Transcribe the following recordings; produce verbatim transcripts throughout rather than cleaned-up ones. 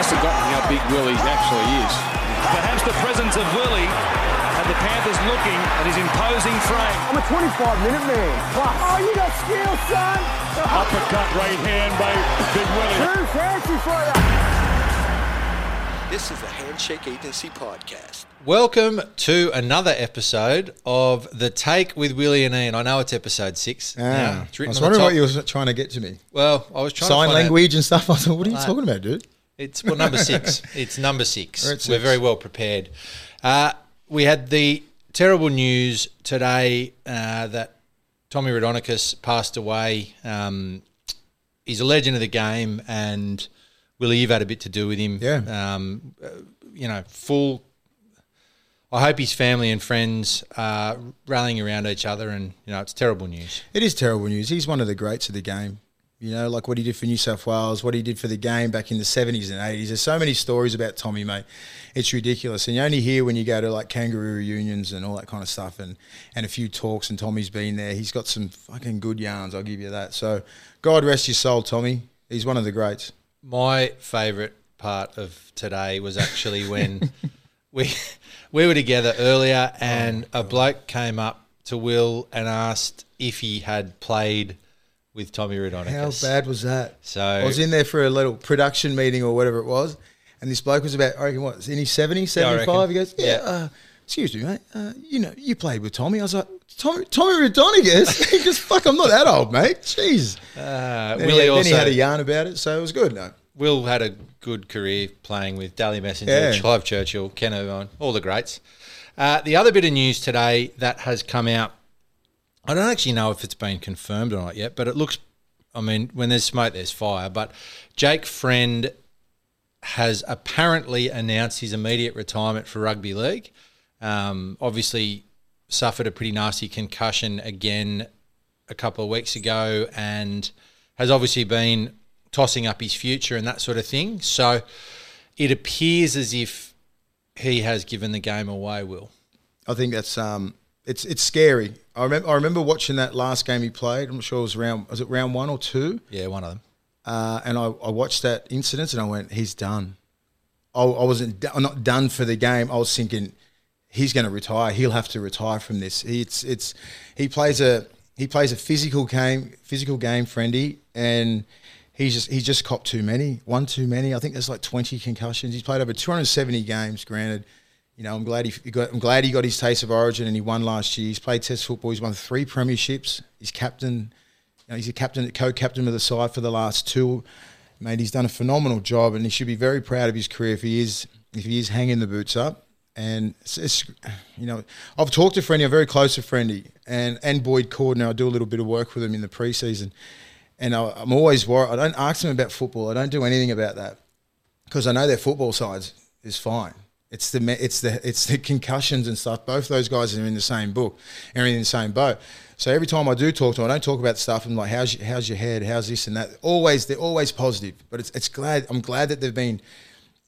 must have gotten how big Willie actually is. Perhaps the presence of Willie and the Panthers looking at his imposing frame. I'm a twenty-five minute man. Plus. Oh, you got skill, son! Uppercut right hand by Big Willie. Too fancy for you. This is the Handshake Agency Podcast. Welcome to another episode of The Take with Willie and Ian. I know it's episode six. Ah, now, it's I was wondering what you were trying to get to me. Well, I was trying Sign to Sign language out. and stuff. I thought, what are you uh, talking about, dude? It's well, number six. It's number six. We're, six. We're very well prepared. Uh, we had the terrible news today uh, that Tommy Raudonikis passed away. Um, he's a legend of the game, and Willie, you've had a bit to do with him. Yeah. Um, you know, full... I hope his family and friends are rallying around each other, and, you know, it's terrible news. It is terrible news. He's one of the greats of the game. You know, like what he did for New South Wales, what he did for the game back in the seventies and eighties. There's so many stories about Tommy, mate. It's ridiculous. And you only hear when you go to, like, kangaroo reunions and all that kind of stuff, and, and a few talks, and Tommy's been there. He's got some fucking good yarns, I'll give you that. So God rest your soul, Tommy. He's one of the greats. My favourite part of today was actually when we... We were together earlier, and oh, a bloke came up to Will and asked if he had played with Tommy Raudonikis. How bad was that? So I was in there for a little production meeting or whatever it was, and this bloke was about, I reckon, what, in his seventies, seventy-five? He goes, yeah, yeah. Uh, excuse me, mate, uh, you know, you played with Tommy. I was like, Tommy, Tommy Raudonikis? He goes, fuck, I'm not that old, mate. Jeez. Uh, then, Willie he, also, then he had a yarn about it, so it was good, no. Will had a good career playing with Dally Messenger, yeah. Clive Churchill, Ken Irvine, all the greats. Uh, the other bit of news today that has come out, I don't actually know if it's been confirmed or not yet, but it looks, I mean, when there's smoke, there's fire. But Jake Friend has apparently announced his immediate retirement for rugby league. Um, obviously suffered a pretty nasty concussion again a couple of weeks ago, and has obviously been tossing up his future and that sort of thing. So it appears as if he has given the game away, Will. I think that's um, it's it's scary. I remember I remember watching that last game he played. I'm not sure it was round was it round one or two? Yeah, one of them. Uh, and I, I watched that incident and I went, he's done. I, I wasn't I'm not done for the game. I was thinking he's going to retire. He'll have to retire from this. He, it's it's he plays a he plays a physical game physical game, Friendy, and He's just he's just copped too many, one too many. I think there's like twenty concussions. He's played over two hundred seventy games. Granted, you know, I'm glad he got, I'm glad he got his taste of origin and he won last year. He's played Test football. He's won three premierships. He's captain. You know, he's a captain, co-captain of the side for the last two. Mate, he's done a phenomenal job, and he should be very proud of his career if he is if he is hanging the boots up. And it's, it's, you know, I've talked to Friendy. I'm very close to Friendy and and Boyd Cordner. I do a little bit of work with him in the preseason. And I'm always worried. I don't ask them about football. I don't do anything about that because I know their football side is fine. It's the it's the it's the concussions and stuff. Both those guys are in the same book, and in the same boat. So every time I do talk to them, I don't talk about stuff. I'm like, how's your, how's your head? How's this and that? Always they're always positive. But it's it's glad I'm glad that they've been,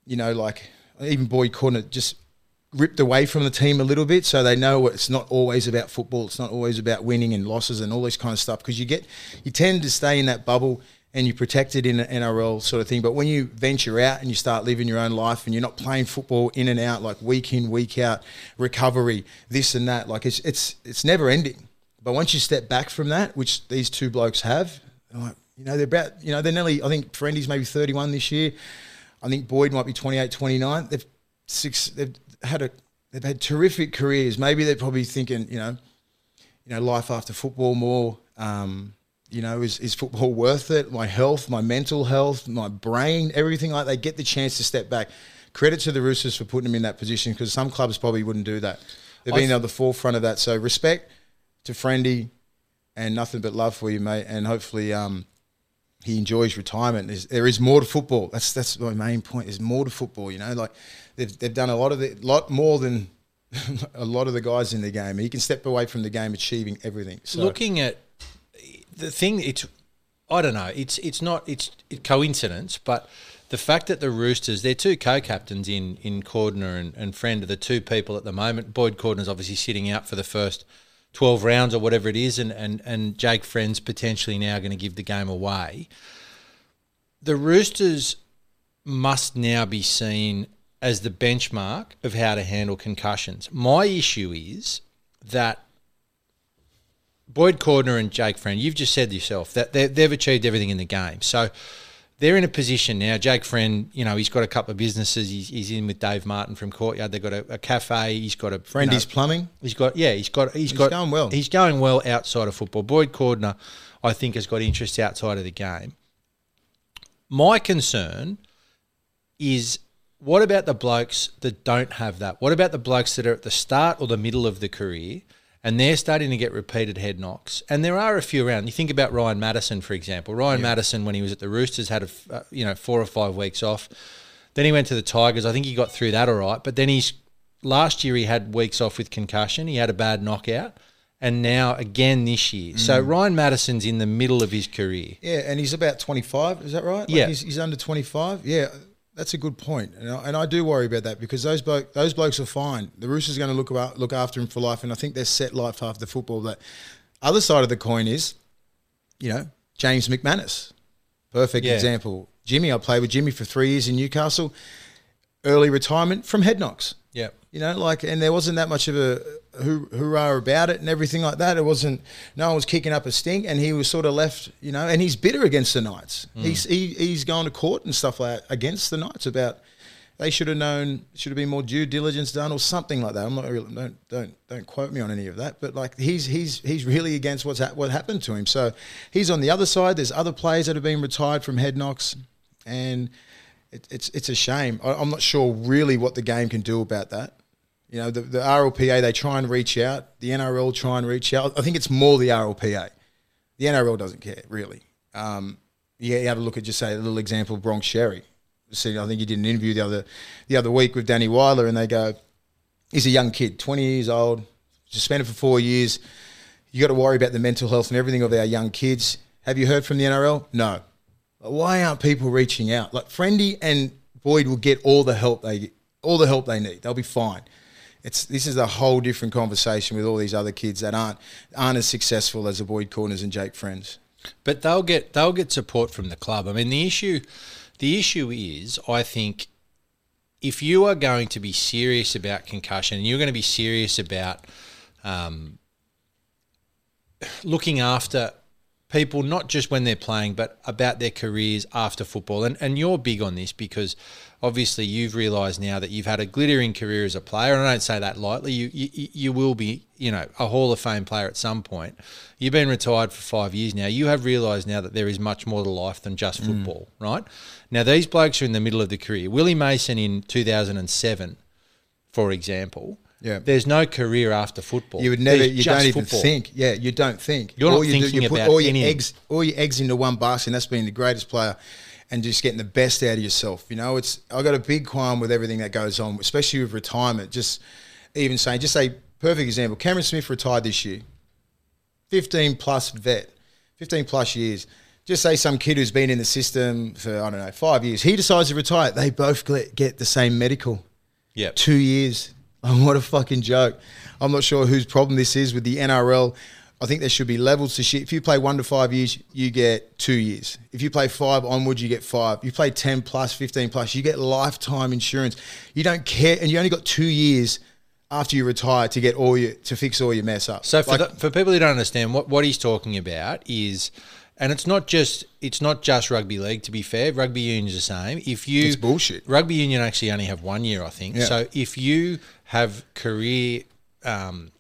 you know, like even Boyd Cordner just ripped away from the team a little bit, so they know it's not always about football. It's not always about winning and losses and all this kind of stuff, because you get you tend to stay in that bubble and you protect it in an N R L sort of thing. But when you venture out and you start living your own life and you're not playing football in and out, like week in, week out, recovery, this and that, like it's it's it's never ending. But once you step back from that, which these two blokes have, like, you know, they're about, you know, they're nearly, I think Friendy's maybe thirty-one this year. I think Boyd might be twenty-eight, twenty-nine. They've six they've had a they've had terrific careers. Maybe they're probably thinking, you know, you know, life after football more. Um, you know, is is football worth it? My health, my mental health, my brain, everything like that. They get the chance to step back. Credit to the Roosters for putting them in that position, because some clubs probably wouldn't do that. They've been th- on the forefront of that. So respect to Friendy, and nothing but love for you, mate. And hopefully, um, he enjoys retirement. There's, there is more to football. That's that's my main point. There's more to football. You know, like they've they've done a lot of the lot more than a lot of the guys in the game. He can step away from the game, achieving everything. So. Looking at the thing, it's I don't know. It's it's not it's it coincidence, but the fact that the Roosters, they're two co-captains in in Cordner and, and Friend, are the two people at the moment. Boyd Cordner's obviously sitting out for the first twelve rounds or whatever it is, and, and, and Jake Friend's potentially now going to give the game away. The Roosters must now be seen as the benchmark of how to handle concussions. My issue is that Boyd Cordner and Jake Friend, you've just said yourself that they've achieved everything in the game. So they're in a position now. Jake Friend, you know, he's got a couple of businesses. He's, he's in with Dave Martin from Courtyard. They've got a, a cafe. He's got a Friendy's you know, plumbing. He's got yeah. He's got he's, he's got going well. He's going well outside of football. Boyd Cordner, I think, has got interests outside of the game. My concern is, what about the blokes that don't have that? What about the blokes that are at the start or the middle of the career? And they're starting to get repeated head knocks. And there are a few around. You think about Ryan Madison, for example. Ryan yeah. Madison, when he was at the Roosters, had a, uh, you know, four or five weeks off. Then he went to the Tigers. I think he got through that all right. But then he's last year he had weeks off with concussion. He had a bad knockout. And now again this year. Mm. So Ryan Madison's in the middle of his career. Yeah, and he's about twenty-five. Is that right? Like yeah. He's, he's under twenty-five. Yeah, that's a good point. And I, and I do worry about that because those blo- those blokes are fine. The Roosters are going to look about, look after him for life, and I think they're set life after football. But other side of the coin is, you know, James McManus. Perfect yeah. example. Jimmy, I played with Jimmy for three years in Newcastle. Early retirement from head knocks. Yeah. You know, like, and there wasn't that much of a hoorah about it and everything like that. It wasn't, no one was kicking up a stink, and he was sort of left, you know, and he's bitter against the Knights. Mm. He's he, he's going to court and stuff like that against the Knights about they should have known, should have been more due diligence done or something like that. I'm not really, don't, don't, don't quote me on any of that, but like he's, he's, he's really against what's ha- what happened to him. So he's on the other side. There's other players that have been retired from head knocks, and it, it's, it's a shame. I, I'm not sure really what the game can do about that. You know, the, the R L P A, they try and reach out. The N R L try and reach out. I think it's more the R L P A. The N R L doesn't care, really. Um, yeah, you have a look at, just say, a little example, Bronson Xerri. See, I think you did an interview the other the other week with Danny Weidler, and they go, he's a young kid, twenty years old, suspended for four years. You got to worry about the mental health and everything of our young kids. Have you heard from the N R L? No. Why aren't people reaching out? Like, Friendy and Boyd will get all the help they all the help they need. They'll be fine. It's this is a whole different conversation with all these other kids that aren't aren't as successful as the Boyd Cordners and Jake Friends. But they'll get they'll get support from the club. I mean, the issue the issue is, I think, if you are going to be serious about concussion and you're going to be serious about um, looking after people, not just when they're playing, but about their careers after football. And and you're big on this because obviously you've realised now that you've had a glittering career as a player, and I don't say that lightly. You, you you will be, you know, a Hall of Fame player at some point. You've been retired for five years now. You have realised now that there is much more to life than just football, mm. right? Now, these blokes are in the middle of the career. Willie Mason in two thousand seven, for example, yeah. There's no career after football. You would never. There's you don't even football. think. Yeah, you don't think. You're all not you thinking do, you put about all your any eggs, all your eggs into one basket. And that's being the greatest player, and just getting the best out of yourself. You know, it's I got a big qualm with everything that goes on, especially with retirement. Just even saying, just a perfect example. Cameron Smith retired this year, fifteen plus vet, fifteen plus years. Just say some kid who's been in the system for I don't know five years. He decides to retire. They both get the same medical. Yeah, two years. Oh, what a fucking joke. I'm not sure whose problem this is with the N R L. I think there should be levels to shit. If you play one to five years, you get two years. If you play five onwards, you get five. You play ten plus, fifteen plus, you get lifetime insurance. You don't care. And you only got two years after you retire to get all your, to fix all your mess up. So for, like, the, for people who don't understand, what, what he's talking about is... And it's not just it's not just rugby league. To be fair, rugby union's the same. If you it's bullshit. Rugby union actually only have one year, I think. Yeah. So if you have career um,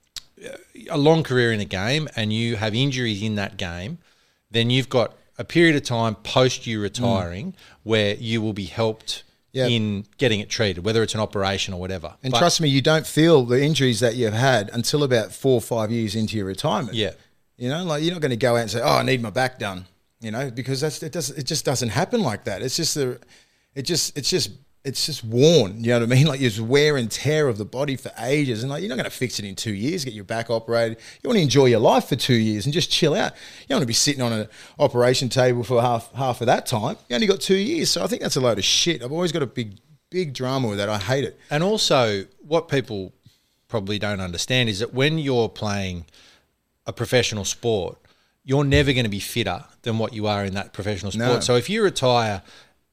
a long career in a game and you have injuries in that game, then you've got a period of time post you retiring mm. where you will be helped. Yep. In getting it treated, whether it's an operation or whatever. And but, trust me, you don't feel the injuries that you've had until about four or five years into your retirement. Yeah. You know, like you're not going to go out and say, "Oh, I need my back done," you know, because that's it. Doesn't it just doesn't happen like that? It's just the, it just it's just it's just worn. You know what I mean? Like there's wear and tear of the body for ages, and like you're not going to fix it in two years. Get your back operated. You want to enjoy your life for two years and just chill out. You don't want to be sitting on an operation table for half half of that time. You only got two years, so I think that's a load of shit. I've always got a big big drama with that. I hate it. And also, what people probably don't understand is that when you're playing a professional sport, you're never going to be fitter than what you are in that professional sport. No. So if you retire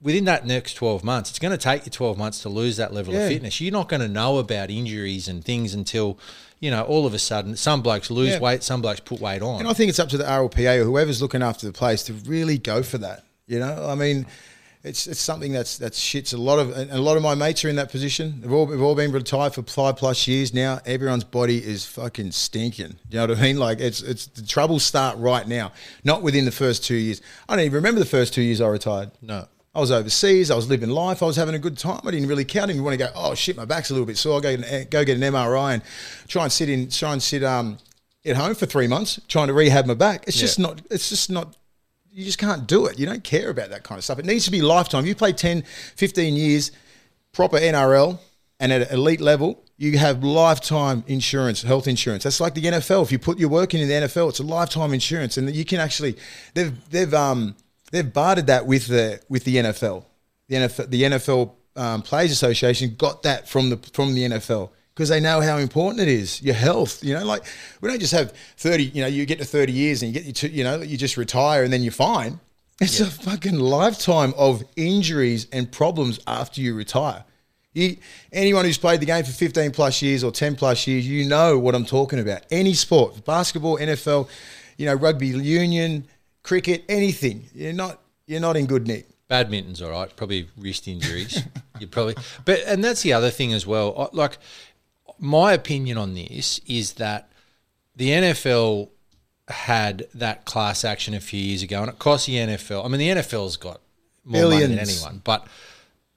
within that next twelve months, it's going to take you twelve months to lose that level yeah. of fitness. You're not going to know about injuries and things until, you know, all of a sudden some blokes lose yeah. weight, some blokes put weight on. And I think it's up to the R L P A or whoever's looking after the place to really go for that, you know. I mean, it's it's something that's that's shits. A lot of a lot of my mates are in that position. They've all, they've all been retired for five plus years now. Everyone's body is fucking stinking. You know what I mean? Like, it's it's the troubles start right now, not within the first two years. I don't even remember the first two years I retired. No. I was overseas. I was living life. I was having a good time. I didn't really count. I didn't want to go, oh, shit, my back's a little bit sore. I'll go get an, go get an M R I and try and sit in, try and sit um, at home for three months trying to rehab my back. It's yeah. just not, it's just not, you just can't do it. You don't care about that kind of stuff. It needs to be lifetime. You play ten, fifteen years, proper N R L and at an elite level, you have lifetime insurance, health insurance. That's like the N F L. If you put your work in the N F L, it's a lifetime insurance. And you can actually, they've, they've, um, They've bartered that with the with the N F L, the N F L, the N F L um, Players Association got that from the from the N F L because they know how important it is. Your health, you know, like we don't just have thirty. You know, you get to thirty years and you get you to, you know you just retire and then you're fine. It's yeah. a fucking lifetime of injuries and problems after you retire. You, anyone who's played the game for fifteen plus years or ten plus years, you know what I'm talking about. Any sport, basketball, N F L, you know, rugby union, cricket, anything. You're not you're not in good nick. Badminton's all right. Probably wrist injuries. you probably, but and that's the other thing as well. I, like my opinion on this is that the N F L had that class action a few years ago, and it cost the N F L. I mean, the N F L's got more Billions. money than anyone, but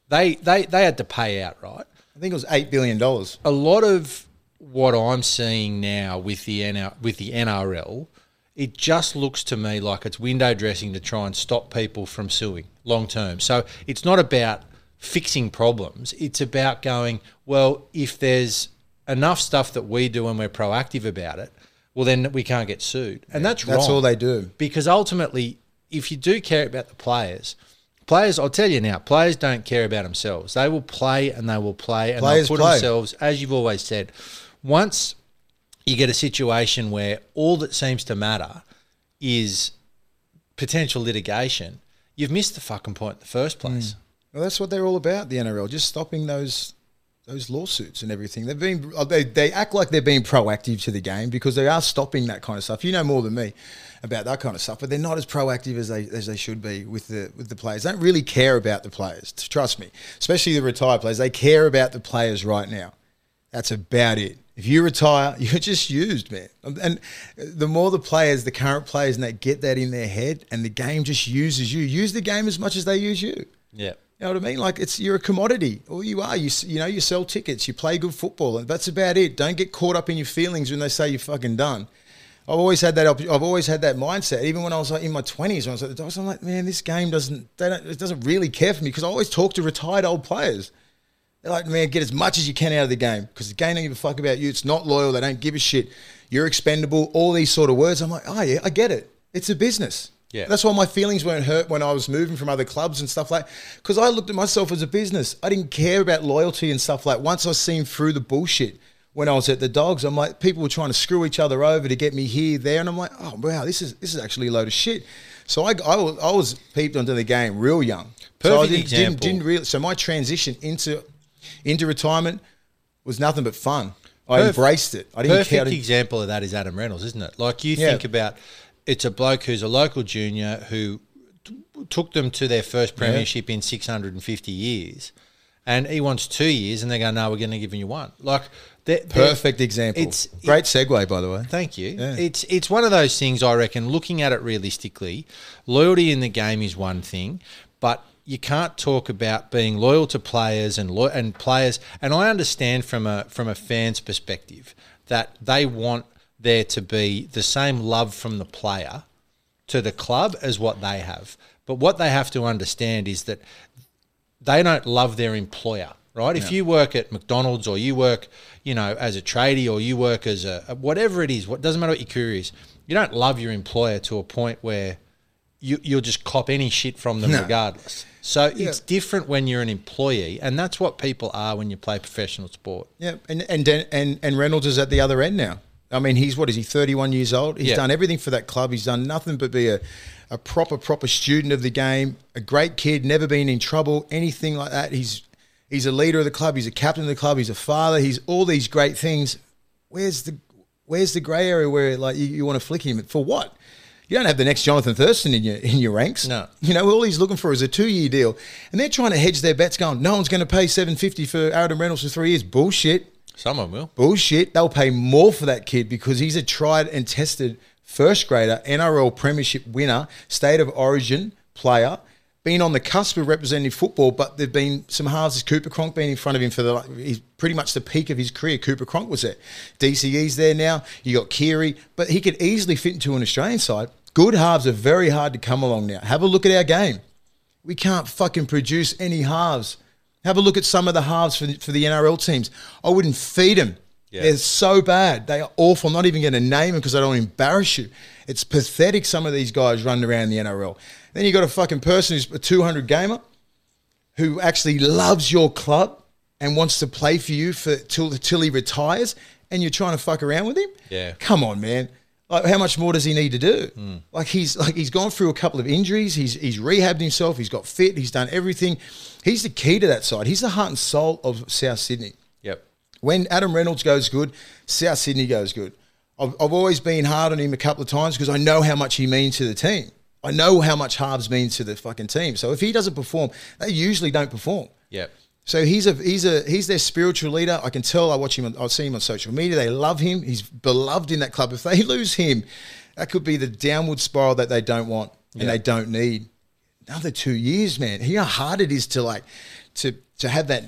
they they they had to pay out, right? I think it was eight billion dollars. A lot of what I'm seeing now with the N R, with the N R L. It just looks to me like it's window dressing to try and stop people from suing long term. So it's not about fixing problems. It's about going, well, if there's enough stuff that we do and we're proactive about it, well, then we can't get sued. And yeah, that's wrong. That's all they do. Because ultimately, if you do care about the players, players, I'll tell you now, players don't care about themselves. They will play and they will play and players they'll put play. themselves, as you've always said, once – you get a situation where all that seems to matter is potential litigation, you've missed the fucking point in the first place. Mm. Well, that's what they're all about, the N R L, just stopping those those lawsuits and everything. They've been, they, they act like they're being proactive to the game because they are stopping that kind of stuff. You know more than me about that kind of stuff, but they're not as proactive as they as they should be with the with the players. They don't really care about the players, trust me, especially the retired players. They care about the players right now. That's about it. If you retire, you're just used, man. And the more the players, the current players, and they get that in their head, and the game just uses you. Use the game as much as they use you. Yeah, you know what I mean. Like it's you're a commodity. All you are, you you know, you sell tickets, you play good football, and that's about it. Don't get caught up in your feelings when they say you're fucking done. I've always had that. I've always had that mindset. Even when I was like in my twenties, when I was at the dogs, I'm like, man, this game doesn't. They don't. It doesn't really care for me because I always talk to retired old players. They're like, man, get as much as you can out of the game because the game don't give a fuck about you. It's not loyal. They don't give a shit. You're expendable. All these sort of words. I'm like, oh, yeah, I get it. It's a business. Yeah. That's why my feelings weren't hurt when I was moving from other clubs and stuff like that because I looked at myself as a business. I didn't care about loyalty and stuff like that. Once I seen through the bullshit when I was at the Dogs, I'm like, people were trying to screw each other over to get me here, there. And I'm like, oh, wow, this is this is actually a load of shit. So I, I, I was peeped onto the game real young. Perfect so I didn't, example. Didn't, didn't really, so my transition into... into retirement was nothing but fun. I perfect, embraced it. I didn't perfect care to- example of that is Adam Reynolds, isn't it? Like you yeah. think about, it's a bloke who's a local junior who t- took them to their first premiership yeah. in six hundred fifty years, and he wants two years, and they go, "No, we're going to give you one." Like they're, perfect they're, example. It's great segue, by the way. Thank you. Yeah. It's it's one of those things I reckon. Looking at it realistically, loyalty in the game is one thing, but you can't talk about being loyal to players and lo- and players. And I understand from a from a fan's perspective that they want there to be the same love from the player to the club as what they have. But what they have to understand is that they don't love their employer, right? Yeah. If you work at McDonald's or you work, you know, as a tradie or you work as a whatever it is, what doesn't matter what your career is, you don't love your employer to a point where you, you'll just cop any shit from them no. regardless. So yeah. it's different when you're an employee, and that's what people are when you play professional sport. Yeah, and and and, and Reynolds is at the other end now. I mean, he's, what is he, thirty-one years old? He's yeah. done everything for that club. He's done nothing but be a, a proper, proper student of the game, a great kid, never been in trouble, anything like that. He's he's a leader of the club. He's a captain of the club. He's a father. He's all these great things. Where's the where's the grey area where like you, you want to flick him? For what? You don't have the next Jonathan Thurston in your in your ranks. No. You know, all he's looking for is a two-year deal. And they're trying to hedge their bets going, no one's going to pay seven fifty for Adam Reynolds for three years. Bullshit. Someone will. Bullshit. They'll pay more for that kid because he's a tried and tested first grader, N R L premiership winner, state of origin player, been on the cusp of representing football, but there have been some halves as Cooper Cronk been in front of him for the he's pretty much the peak of his career. Cooper Cronk was there. D C E's there now. You got Keary. But he could easily fit into an Australian side. Good halves are very hard to come along now. Have a look at our game. We can't fucking produce any halves. Have a look at some of the halves for the, for the N R L teams. I wouldn't feed them. Yeah. They're so bad. They are awful. I'm not even going to name them because I don't embarrass you. It's pathetic some of these guys running around the N R L. Then you got a fucking person who's a two hundred gamer who actually loves your club and wants to play for you for till, till he retires, and you're trying to fuck around with him? Yeah. Come on, man. Like, how much more does he need to do? Mm. Like he's like he's gone through a couple of injuries. He's he's rehabbed himself. He's got fit. He's done everything. He's the key to that side. He's the heart and soul of South Sydney. Yep. When Adam Reynolds goes good, South Sydney goes good. I've I've always been hard on him a couple of times because I know how much he means to the team. I know how much halves means to the fucking team. So if he doesn't perform, they usually don't perform. Yep. So he's a he's a he's their spiritual leader. I can tell. I watch him. I see him on social media. They love him. He's beloved in that club. If they lose him, that could be the downward spiral that they don't want and yeah. they don't need. Another two years, man. You know how hard it is to like to to have that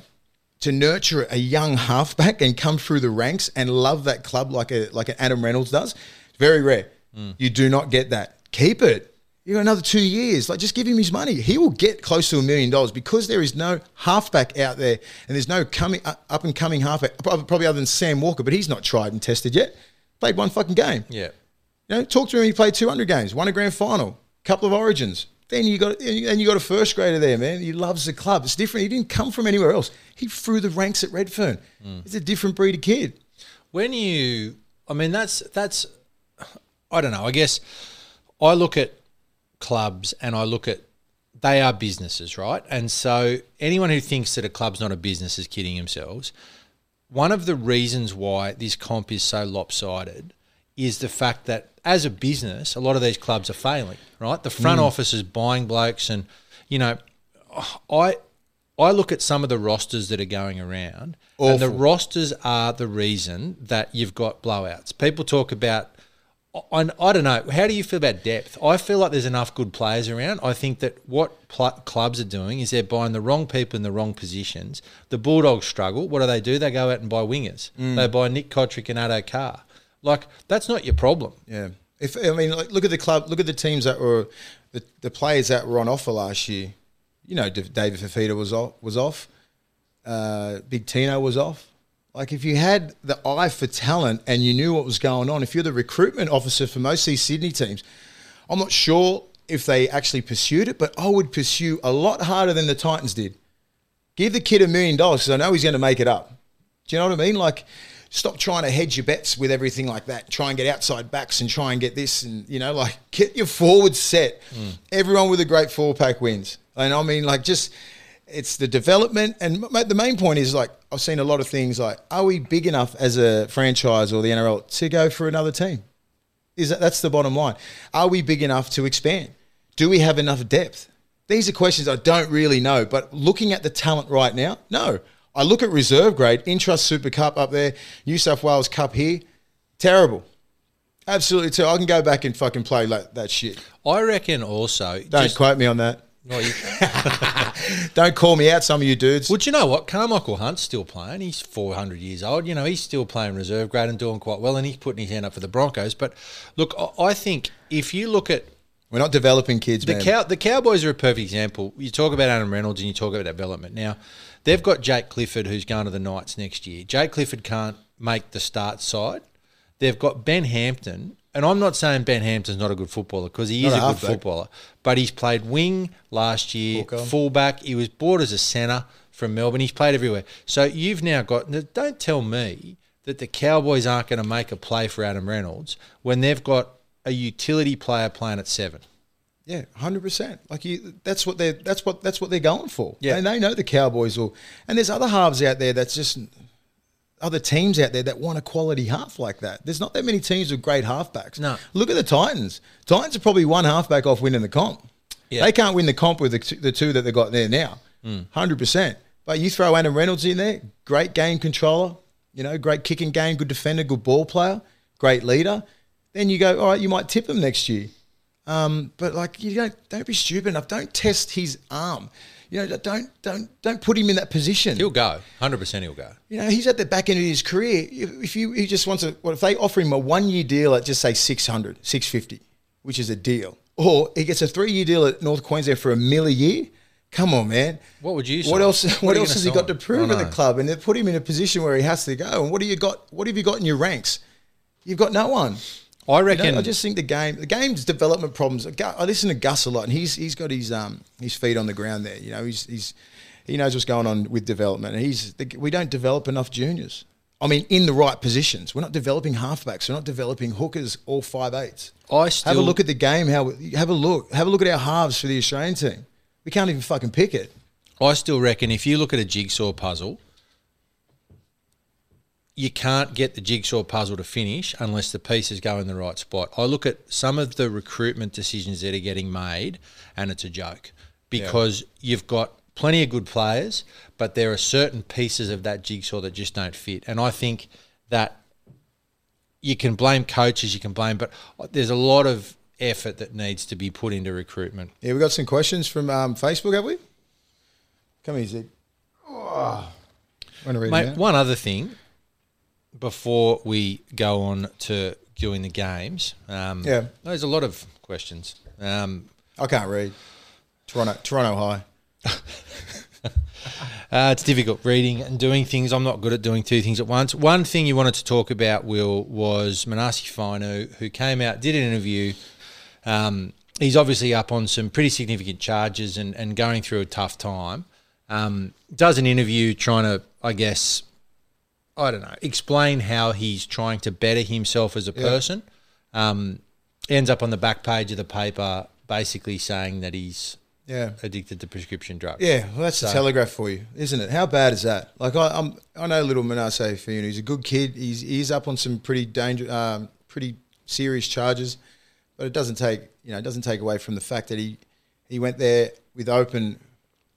to nurture a young halfback and come through the ranks and love that club like a like an Adam Reynolds does. Very rare. Mm. You do not get that. Keep it. You got another two years. Like, just give him his money. He will get close to a million dollars because there is no halfback out there, and there's no coming uh, up and coming halfback. Probably other than Sam Walker, but he's not tried and tested yet. Played one fucking game. Yeah, you know, talk to him. He played two hundred games, won a grand final, couple of origins. Then you got and you got a first grader there, man. He loves the club. It's different. He didn't come from anywhere else. He threw the ranks at Redfern. Mm. It's a different breed of kid. When you, I mean, that's that's, I don't know. I guess I look at clubs and I look at, they are businesses, right? And so anyone who thinks that a club's not a business is kidding themselves. One of the reasons why this comp is so lopsided is the fact that as a business, a lot of these clubs are failing, right? The front mm. office is buying blokes and, you know, I I look at some of the rosters that are going around. Awful. And the rosters are the reason that you've got blowouts. People talk about, I, I don't know. How do you feel about depth? I feel like there's enough good players around. I think that what pl- clubs are doing is they're buying the wrong people in the wrong positions. The Bulldogs struggle. What do they do? They go out and buy wingers. Mm. They buy Nick Kotrick and Addo Carr. Like, that's not your problem. Yeah. If I mean, like, look at the club. Look at the teams that were the, the players that were on offer last year. You know, David Fifita was off. Was off. Uh, Big Tino was off. Like, if you had the eye for talent and you knew what was going on, if you're the recruitment officer for most of these Sydney teams, I'm not sure if they actually pursued it, but I would pursue a lot harder than the Titans did. Give the kid a million dollars because I know he's going to make it up. Do you know what I mean? Like, stop trying to hedge your bets with everything like that. Try and get outside backs and try and get this and, you know, like, get your forward set. Mm. Everyone with a great four-pack wins. And I mean, like, just... it's the development, and the main point is, like, I've seen a lot of things like, are we big enough as a franchise or the N R L to go for another team? Is that, that's the bottom line. Are we big enough to expand? Do we have enough depth? These are questions I don't really know, but looking at the talent right now, no. I look at reserve grade, Intrust Super Cup up there, New South Wales Cup here, terrible. Absolutely terrible. I can go back and fucking play like that shit. I reckon also... Don't just- quote me on that. No, you don't call me out, some of you dudes. Well, do you know what? Carmichael Hunt's still playing. He's four hundred years old. You know, he's still playing reserve grade and doing quite well, and he's putting his hand up for the Broncos. But, look, I think if you look at... We're not developing kids, the man. Cow- the Cowboys are a perfect example. You talk about Adam Reynolds and you talk about development. Now, they've got Jake Clifford, who's going to the Knights next year. Jake Clifford can't make the start side. They've got Ben Hampton... And I'm not saying Ben Hampton's not a good footballer because he is a good footballer. But he's played wing last year, fullback. He was bought as a centre from Melbourne. He's played everywhere. So you've now got – don't tell me that the Cowboys aren't going to make a play for Adam Reynolds when they've got a utility player playing at seven. Yeah, one hundred percent. Like you, that's what they're that's what that's what they're going for. Yeah, and they know the Cowboys will. And there's other halves out there that's just other teams out there that want a quality half like that. There's not that many teams with great halfbacks. No, look at the Titans. Titans are probably one halfback off winning the comp. Yeah, they can't win the comp with the, t- the two that they got there now. Mm. one hundred percent. But you throw Adam Reynolds in there, great game controller, you know, great kicking game, good defender, good ball player, great leader. Then you go, all right, you might tip him next year. Um, but like, you don't don't be stupid enough. Don't test his arm. You know, don't don't don't put him in that position. He'll go, one hundred percent. He'll go. You know, he's at the back end of his career. If you he just wants to, well, if they offer him a one year deal at just say six hundred, six fifty, which is a deal, or he gets a three year deal at North Queensland for a mill a year. Come on, man. What would you say? What else? What, what else has he got to prove at the club? And they put him in a position where he has to go. And what do you got? What have you got in your ranks? You've got no one. I reckon. You know, I just think the game, the game's development problems. I listen to Gus a lot, and he's he's got his um his feet on the ground there. You know, he's he's he knows what's going on with development. And he's the, we don't develop enough juniors. I mean, in the right positions, we're not developing halfbacks. We're not developing hookers or five eights. I still have a look at the game. How have a look? Have a look at our halves for the Australian team. We can't even fucking pick it. I still reckon if you look at a jigsaw puzzle, you can't get the jigsaw puzzle to finish unless the pieces go in the right spot. I look at some of the recruitment decisions that are getting made and it's a joke because yeah. you've got plenty of good players, but there are certain pieces of that jigsaw that just don't fit. And I think that you can blame coaches, you can blame, but there's a lot of effort that needs to be put into recruitment. Yeah, we've got some questions from um, Facebook, have we? Come easy. Oh, mate, one other thing before we go on to doing the games. Um, yeah. There's a lot of questions. Um, I can't read. Toronto Toronto High. uh, it's difficult reading and doing things. I'm not good at doing two things at once. One thing you wanted to talk about, Will, was Manase Fainu, who came out, did an interview. Um, he's obviously up on some pretty significant charges and, and going through a tough time. Um, does an interview trying to, I guess, I don't know, explain how he's trying to better himself as a person. Yeah. Um, ends up on the back page of the paper basically saying that he's yeah. addicted to prescription drugs. Yeah, well, that's so. The Telegraph for you, isn't it? How bad is that? Like I I'm, I know little Manase Fainu. He's a good kid. He's, he's up on some pretty dangerous, um, pretty serious charges. But it doesn't take, you know, it doesn't take away from the fact that he, he went there with open,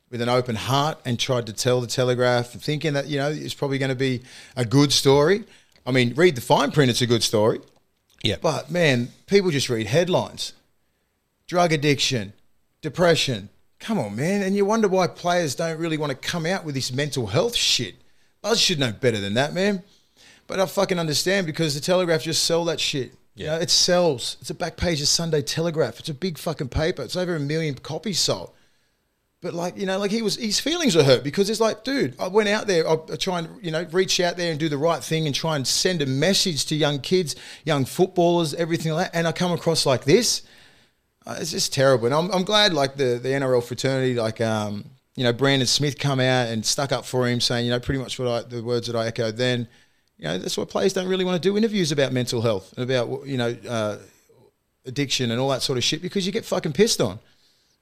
with an open heart and tried to tell the Telegraph, thinking that, you know, it's probably going to be a good story. I mean, read the fine print; it's a good story. Yeah. But man, people just read headlines: drug addiction, depression. Come on, man! And you wonder why players don't really want to come out with this mental health shit. Buzz should know better than that, man. But I fucking understand because the Telegraph just sell that shit. Yeah, you know, it sells. It's a back page of Sunday Telegraph. It's a big fucking paper. It's over a million copies sold. But like, you know, like he was, his feelings were hurt because it's like, dude, I went out there, I, I try and, you know, reach out there and do the right thing and try and send a message to young kids, young footballers, everything like that. And I come across like this. Uh, it's just terrible. And I'm, I'm glad like the, the N R L fraternity, like, um, you know, Brandon Smith come out and stuck up for him saying, you know, pretty much what I, the words that I echoed then. You know, that's why players don't really want to do interviews about mental health and about, you know, uh, addiction and all that sort of shit because you get fucking pissed on.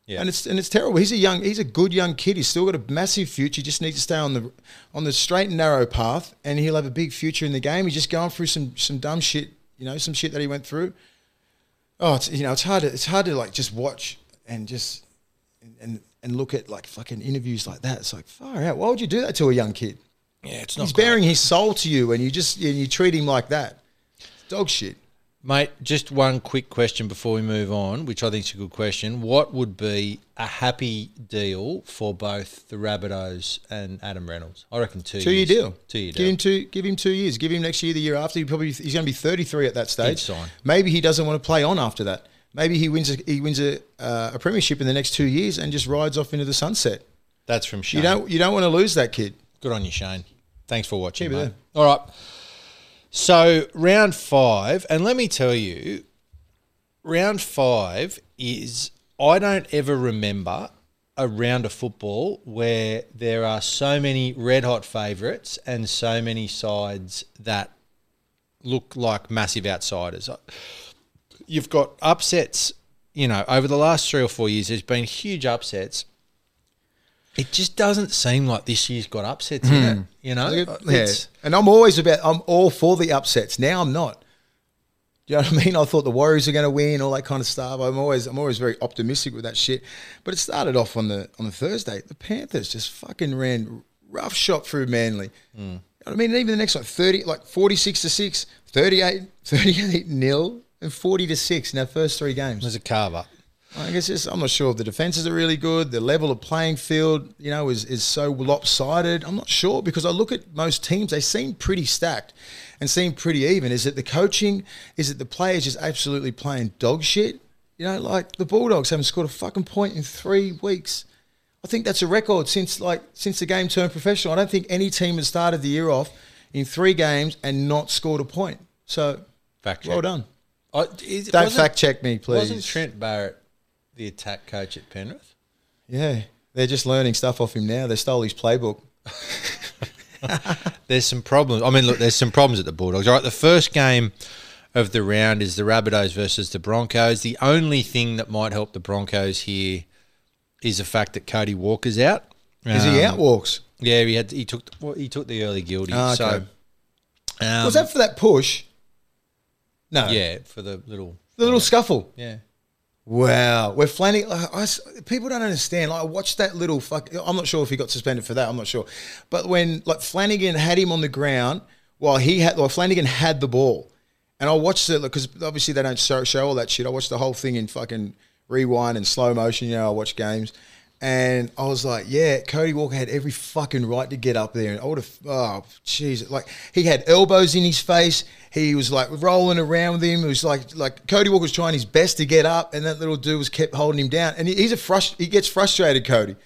Yeah. And it's and it's terrible. He's a young, he's a good young kid. He's still got a massive future. He just needs to stay on the on the straight and narrow path and he'll have a big future in the game. He's just going through some some dumb shit, you know, some shit that he went through. Oh, it's, you know, it's hard to, it's hard to like just watch and just and, and, and look at like fucking interviews like that. It's like, far out. Why would you do that to a young kid? Yeah, it's not He's great. Bearing his soul to you and you just and you treat him like that. It's dog shit. Mate, just one quick question before we move on, which I think is a good question. What would be a happy deal for both the Rabbitohs and Adam Reynolds? I reckon two, two years. Two-year deal. Two-year deal. Give him, two, give him two years. Give him next year, the year after. He probably He's going to be thirty-three at that stage. Sign. Maybe he doesn't want to play on after that. Maybe he wins a, he wins a, uh, a premiership in the next two years and just rides off into the sunset. That's from Shane. You don't, you don't want to lose that kid. Good on you, Shane. Thanks for watching, yeah, mate. All right. So round five, and let me tell you, round five is I don't ever remember a round of football where there are so many red-hot favourites and so many sides that look like massive outsiders. You've got upsets you know, over the last three or four years, there's been huge upsets. It just doesn't seem like this year's got upsets in it, you know? Yeah. And I'm always about, I'm all for the upsets. Now I'm not. Do you know what I mean? I thought the Warriors are going to win, all that kind of stuff. I'm always, I'm always very optimistic with that shit. But it started off on the on the Thursday. The Panthers just fucking ran rough shot through Manly. Mm. You know what I mean? And even the next like thirty, like forty-six to six, thirty-eight, thirty-eight nil, and forty to six in our first three games. There's a carve up. I guess it's, I'm not sure if the defences are really good. The level of playing field, you know, is, is so lopsided. I'm not sure because I look at most teams, they seem pretty stacked and seem pretty even. Is it the coaching? Is it the players just absolutely playing dog shit? You know, like the Bulldogs haven't scored a fucking point in three weeks. I think that's a record since like since the game turned professional. I don't think any team has started the year off in three games and not scored a point. So, fact well check. done. I, is, don't fact check me, please. Wasn't Trent Barrett the attack coach at Penrith? Yeah. They're just learning stuff off him now. They stole his playbook. There's some problems. I mean, look, there's some problems at the Bulldogs. All right, the first game of the round is the Rabbitohs versus the Broncos. The only thing that might help the Broncos here is the fact that Cody Walker's out. Is um, he out, Walks? Yeah, he had. He took well, he took the early guilty. Oh, okay. So, um, was that for that push? No. Yeah, for the little... The little uh, scuffle. Yeah. Wow, we're flanning. Like, I, people don't understand. Like, I watched that little fuck. I'm not sure if he got suspended for that. I'm not sure, but when like Flanagan had him on the ground while he had, while Flanagan had the ball, and I watched it because like, obviously they don't show, show all that shit. I watched the whole thing in fucking rewind and slow motion. You know, I watch games, and I was like, yeah, Cody Walker had every fucking right to get up there, and I would have. Oh, jeez, like he had elbows in his face. He was like rolling around with him. It was like like Cody Walker was trying his best to get up, and that little dude was kept holding him down. And he, he's a frust- he gets frustrated, Cody.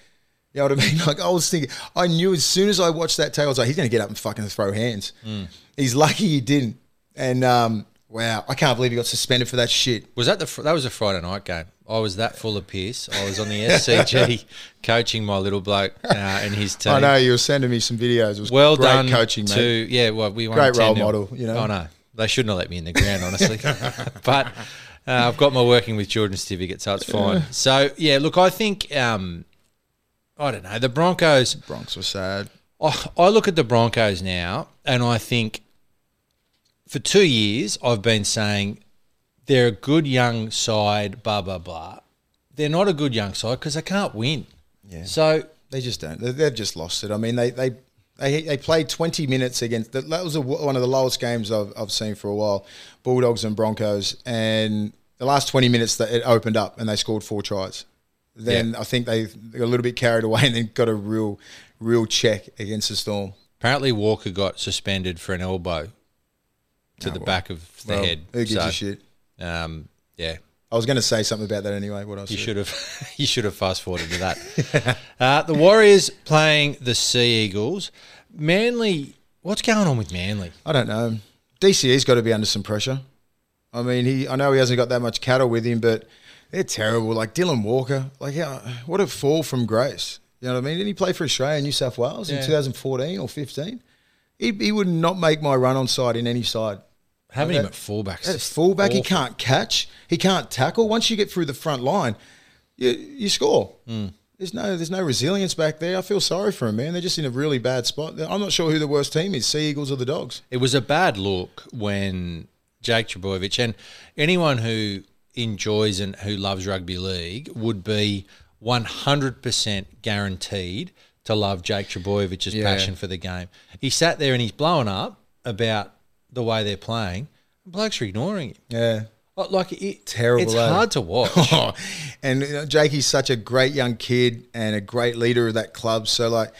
You know what I mean? Like I was thinking, I knew as soon as I watched that tail, I was like, he's going to get up and fucking throw hands. Mm. He's lucky he didn't. And um, wow, I can't believe he got suspended for that shit. Was that the fr- that was a Friday night game? I was that full of piss. I was on the S C G coaching my little bloke uh, and his team. I know you were sending me some videos. It was well great done coaching, to, mate. Yeah, well, we great role model. You know, I oh, know. They shouldn't have let me in the ground, honestly. But uh, I've got my working with children certificate, so it's fine. So, yeah, look, I think, um, I don't know, the Broncos. The Bronx were sad. I, I look at the Broncos now and I think for two years I've been saying they're a good young side, blah, blah, blah. They're not a good young side because they can't win. Yeah. So they just don't. They've just lost it. I mean, they they – They they played twenty minutes against – that was a, one of the lowest games I've, I've seen for a while, Bulldogs and Broncos. And the last twenty minutes, that it opened up and they scored four tries. Then yeah. I think they got a little bit carried away and then got a real, real check against the Storm. Apparently Walker got suspended for an elbow to no, the well, back of the well, head. Who gives so, a shit? Um, yeah. I was going to say something about that anyway. What else? You should have, you should have fast forwarded to that. uh, the Warriors playing the Sea Eagles. Manly, what's going on with Manly? I don't know. D C E's got to be under some pressure. I mean, he. I know he hasn't got that much cattle with him, but they're terrible. Like Dylan Walker, like how, what a fall from grace. You know what I mean? Didn't he play for Australia and New South Wales yeah. in twenty fourteen or fifteen? He he would not make my run on side in any side. Having him at fullback. At fullback, awful. He can't catch. He can't tackle. Once you get through the front line, you you score. Mm. There's no there's no resilience back there. I feel sorry for him, man. They're just in a really bad spot. I'm not sure who the worst team is, Sea Eagles or the Dogs. It was a bad look when Jake Trbojevic, and anyone who enjoys and who loves rugby league would be one hundred percent guaranteed to love Jake Trebojevic's yeah. passion for the game. He sat there and he's blowing up about the way they're playing, blokes are ignoring him. Yeah. Like, it, terrible. It's eh? hard to watch. Oh, and you know, Jakey's such a great young kid and a great leader of that club. So, like,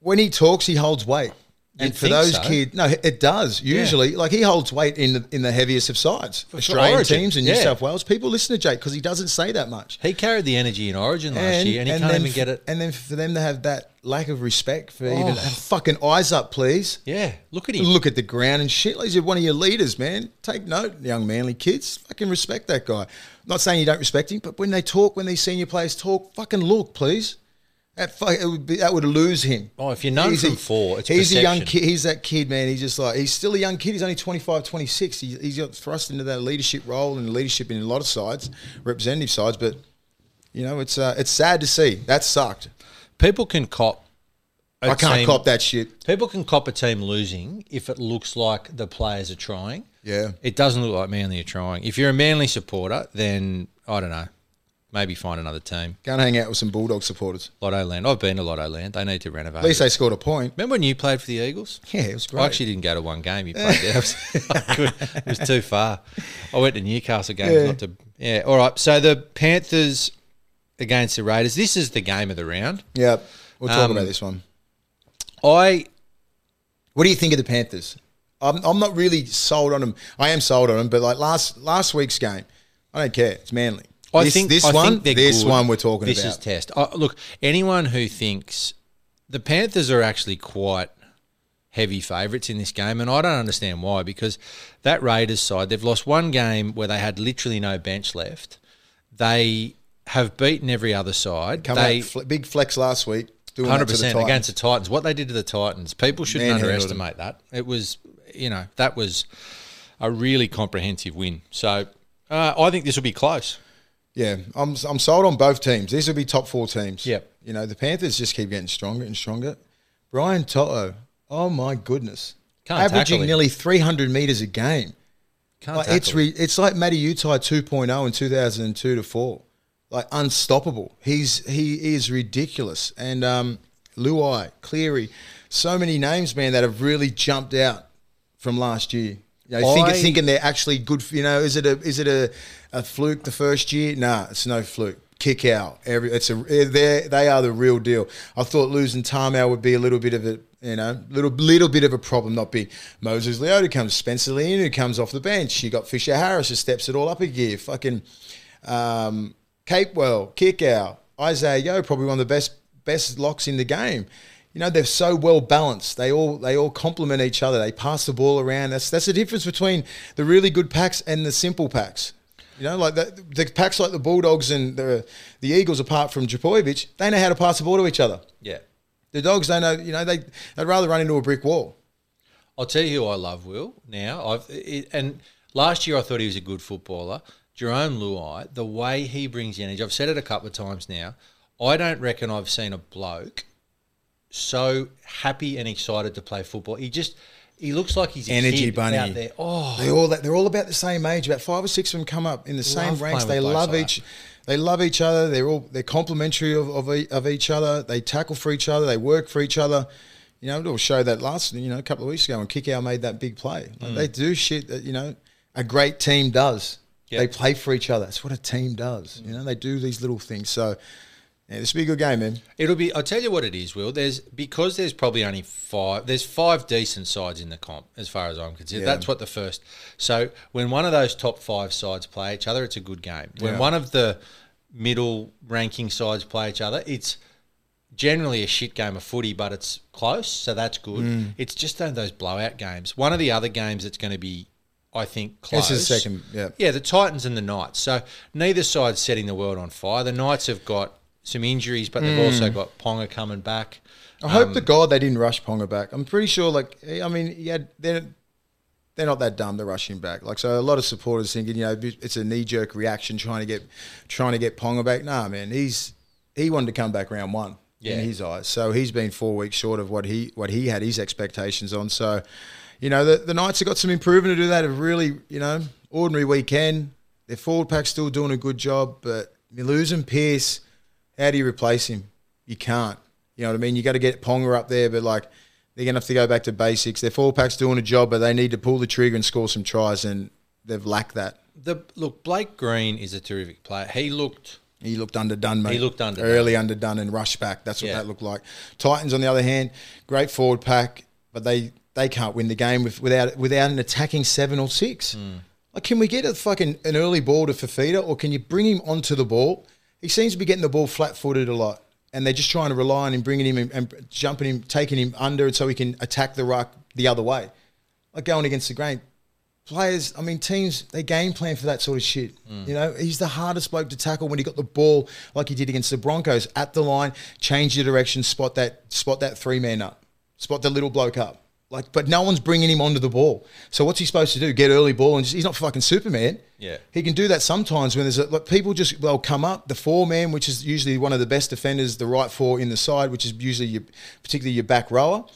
when he talks, he holds weight. And You'd for those so. kids, no, it does usually. Yeah. Like, he holds weight in the, in the heaviest of sides. For, Australian for teams and yeah. New South Wales, people listen to Jake because he doesn't say that much. He carried the energy in Origin last and, year and he and can't even f- get it. And then for them to have that lack of respect for oh. even fucking eyes up, please. Yeah, look at him. Look at the ground and shit. He's one of your leaders, man. Take note, young manly kids. Fucking respect that guy. I'm not saying you don't respect him, but when they talk, when these senior players talk, fucking look, please. That fuck, it would be, that would lose him. Oh, if you're known he's from a, four, it's he's perception. A young kid. He's that kid, man. He's just like he's still a young kid. He's only twenty-five, twenty-six. He, he's got thrust into that leadership role and leadership in a lot of sides, representative sides. But you know, it's uh, it's sad to see. That sucked. People can cop. I can't team, cop that shit. People can cop a team losing if it looks like the players are trying. Yeah, it doesn't look like Manly are trying. If you're a Manly supporter, then I don't know. Maybe find another team. Go and hang out with some Bulldog supporters. Lotto Land. I've been to Lotto Land. They need to renovate. At least it. They scored a point. Remember when you played for the Eagles? Yeah, it was great. I actually didn't go to one game you played there. It was too far. I went to Newcastle games. Yeah. Not to, yeah, all right. So the Panthers against the Raiders. This is the game of the round. Yeah, we'll talk um, about this one. I. What do you think of the Panthers? I'm, I'm not really sold on them. I am sold on them, but like last last week's game, I don't care. It's Manly. I this, think this I one, think this good. one we're talking this about. This is test. Uh, look, anyone who thinks the Panthers are actually quite heavy favourites in this game, and I don't understand why, because that Raiders side, they've lost one game where they had literally no bench left. They have beaten every other side. Come they, out, fl- big flex last week. Doing one hundred percent to the against the Titans. What they did to the Titans, people shouldn't Man underestimate that. It was, you know, that was a really comprehensive win. So uh, I think this will be close. Yeah, I'm I'm sold on both teams. These will be top four teams. Yep. You know, the Panthers just keep getting stronger and stronger. Brian Toto, oh my goodness. Can't averaging nearly three hundred metres a game. Can't like it's, re, it's like Matty Utai two point oh in two thousand two to four. Like unstoppable. He's He is ridiculous. And um, Luai, Cleary, so many names, man, that have really jumped out from last year. You know, I, think, thinking they're actually good. For, you know, is it a is it a, a fluke the first year? Nah, it's no fluke. Kick out. Every it's a they they are the real deal. I thought losing Tarmow would be a little bit of a you know little little bit of a problem. Not big. Moses Leota comes. Spencer Leonu comes off the bench. You got Fisher Harris who steps it all up a gear. Fucking um, Capewell kick out. Isaiah Yeo probably one of the best best locks in the game. You know, they're so well balanced. They all they all complement each other. They pass the ball around. That's that's the difference between the really good packs and the simple packs. You know, like the, the packs like the Bulldogs and the the Eagles, apart from Djupojevich, they know how to pass the ball to each other. Yeah. The Dogs, they know, you know, they, they'd rather run into a brick wall. I'll tell you who I love, Will, now. I've it, and last year I thought he was a good footballer. Jerome Luai, the way he brings energy, I've said it a couple of times now, I don't reckon I've seen a bloke so happy and excited to play football. He just he looks like he's a energy kid bunny out there. Oh, they all they're all about the same age. About five or six of them come up in the same ranks. They love each they love each other. They're all they're complimentary of, of of each other. They tackle for each other. They work for each other. You know, it'll show that last you know a couple of weeks ago when Kickow made that big play. Like mm. They do shit that you know a great team does. Yep. They play for each other. That's what a team does. Mm. You know, they do these little things. So. Yeah, this will be a good game, man. It'll be. I'll tell you what it is, Will. There's because there's probably only five. There's five decent sides in the comp, as far as I'm concerned. Yeah. That's what the first. So when one of those top five sides play each other, it's a good game. When yeah. one of the middle ranking sides play each other, it's generally a shit game of footy, but it's close, so that's good. Mm. It's just those blowout games. One of the other games that's going to be. I think close. This is the second. Yeah, yeah, the Titans and the Knights. So neither side's setting the world on fire. The Knights have got. Some injuries, but they've mm. also got Ponga coming back. I um, hope to God they didn't rush Ponga back. I'm pretty sure, like, I mean, yeah, they're, they're not that dumb to rush him back. Like, so a lot of supporters thinking, you know, it's a knee-jerk reaction trying to get trying to get Ponga back. Nah, man, he's he wanted to come back round one yeah. in his eyes. So he's been four weeks short of what he what he had his expectations on. So, you know, the, the Knights have got some improvement to do. That a really, you know, ordinary weekend. Their forward pack's still doing a good job, but you're losing Pierce. How do you replace him? You can't. You know what I mean? You got to get Ponga up there, but like they're going to have to go back to basics. Their four-pack's doing a job, but they need to pull the trigger and score some tries, and they've lacked that. The Look, Blake Green is a terrific player. He looked... He looked underdone, mate. He looked underdone. Early underdone and rushed back. That's what yeah. that looked like. Titans, on the other hand, great forward pack, but they, they can't win the game with, without without an attacking seven or six. Mm. Like, can we get a fucking an early ball to Fifita, or can you bring him onto the ball? He seems to be getting the ball flat-footed a lot, and they're just trying to rely on him, bringing him in, and jumping him, taking him under so he can attack the ruck the other way. Like going against the grain. players, I mean, teams, they game plan for that sort of shit. Mm. You know, he's the hardest bloke to tackle when he got the ball, like he did against the Broncos, at the line, change your direction, spot that, spot that three-man up, spot the little bloke up. Like, but no one's bringing him onto the ball. So what's he supposed to do? Get early ball and just, he's not fucking Superman. Yeah, he can do that sometimes when there's a, like people just well come up the four man, which is usually one of the best defenders, the right four in the side, which is usually your, particularly your back rower.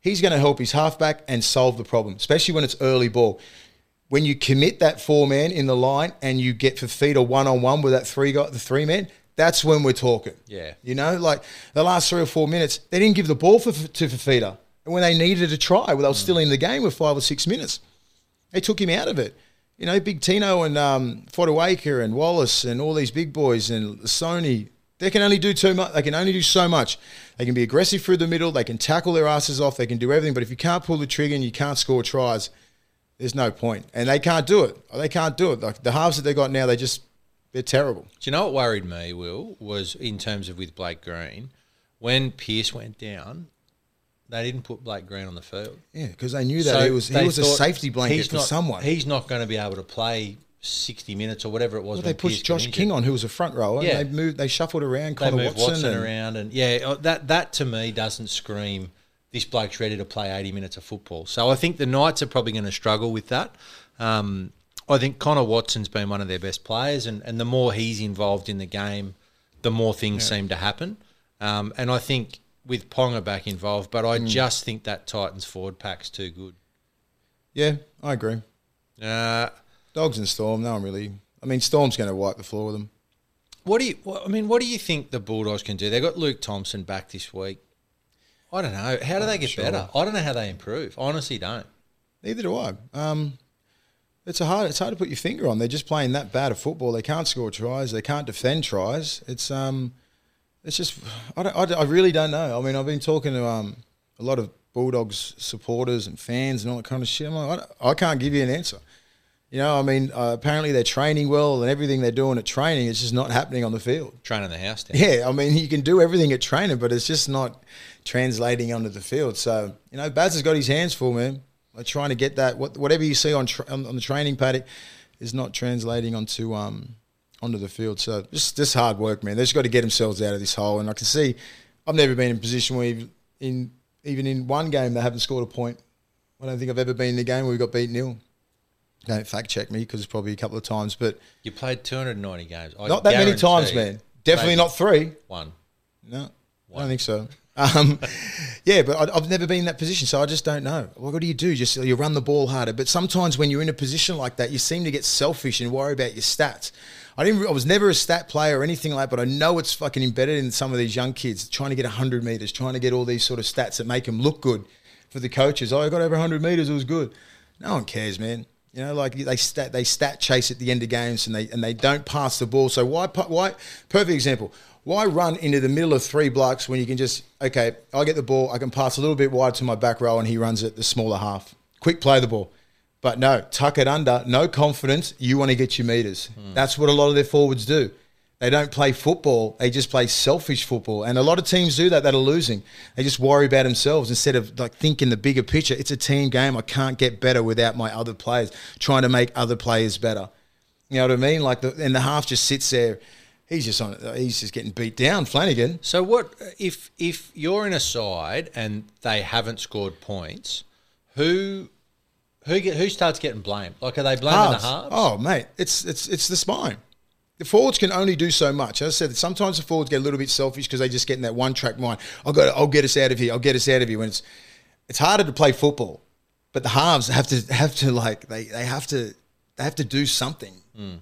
He's going to help his halfback and solve the problem, especially when it's early ball. When you commit that four man in the line and you get Fifita one on one with that three guy, the three man. That's when we're talking. Yeah, you know, like the last three or four minutes, they didn't give the ball for, to Fifita. And when they needed a try, well, they were still in the game with five or six minutes. They took him out of it. You know, Big Tino and um, Fatawaika and Wallace and all these big boys and Sony, they can only do too much. They can only do so much. They can be aggressive through the middle. They can tackle their asses off. They can do everything. But if you can't pull the trigger and you can't score tries, there's no point. And they can't do it. They can't do it. Like the halves that they got now, they just they're terrible. Do you know what worried me, Will, was in terms of with Blake Green, when Pierce went down. They didn't put Blake Green on the field. Yeah, because they knew that so he was he was a safety blanket for not, someone. He's not going to be able to play sixty minutes or whatever it was. Well, they pushed Josh King on, who was a front rower. Yeah. And they moved, they shuffled around. They Conor moved Watson, Watson and around, and yeah, that that to me doesn't scream this bloke's ready to play eighty minutes of football. So I think the Knights are probably going to struggle with that. Um, I think Conor Watson's been one of their best players, and and the more he's involved in the game, the more things yeah. seem to happen. Um, and I think. With Ponga back involved, but I mm. just think that Titans forward pack's too good. Yeah, I agree. Uh, Dogs and Storm, no one really. I mean, Storm's going to wipe the floor with them. What do you? What, I mean, what do you think the Bulldogs can do? They got Luke Thompson back this week. I don't know. How do I'm they get sure. better? I don't know how they improve. I honestly don't. Neither do I. Um, it's a hard. It's hard to put your finger on. They're just playing that bad of football. They can't score tries. They can't defend tries. It's um. It's just, I, don't, I really don't know. I mean, I've been talking to um, a lot of Bulldogs supporters and fans and all that kind of shit. I'm like, I, I can't give you an answer. You know, I mean, uh, apparently they're training well and everything they're doing at training is just not happening on the field. Training the house down. Yeah, I mean, you can do everything at training, but it's just not translating onto the field. So, you know, Baz has got his hands full, man. Like trying to get that, what, whatever you see on, tra- on on the training paddock is not translating onto um. onto the field. So just this hard work, man. They've just got to get themselves out of this hole. And I can see I've never been in a position where in even in one game they haven't scored a point. I don't think I've ever been in a game where we got beat nil. Don't fact check me because it's probably a couple of times. But you played two hundred ninety games. I not that many times, man. Definitely not three. One. No, one. I don't think so. Um, yeah, but I, I've never been in that position, so I just don't know. What do you do? Just you run the ball harder. But sometimes when you're in a position like that, you seem to get selfish and worry about your stats. I didn't. I was never a stat player or anything like that, but I know it's fucking embedded in some of these young kids trying to get one hundred metres, trying to get all these sort of stats that make them look good for the coaches. Oh, I got over one hundred metres, it was good. No one cares, man. You know, like they stat, they stat chase at the end of games and they and they don't pass the ball. So why, why? Perfect example. Why run into the middle of three blocks when you can just, okay, I get the ball, I can pass a little bit wide to my back row and he runs it the smaller half. Quick play the ball. But no, tuck it under, no confidence, you want to get your metres. Mm. That's what a lot of their forwards do. They don't play football, they just play selfish football. And a lot of teams do that, that are losing. They just worry about themselves instead of like thinking the bigger picture. It's a team game, I can't get better without my other players, trying to make other players better. You know what I mean? Like, the, and the half just sits there. He's just on. He's just getting beat down, Flanagan. So what if if you're in a side and they haven't scored points? Who who get, who starts getting blamed? Like are they blaming halves. the halves? Oh mate, it's it's it's the spine. The forwards can only do so much. As I said, sometimes the forwards get a little bit selfish because they just get in that one track mind. I'll go. I'll get us out of here. I'll get us out of here. When it's it's harder to play football, but the halves have to have to like they they have to they have to do something. Mm.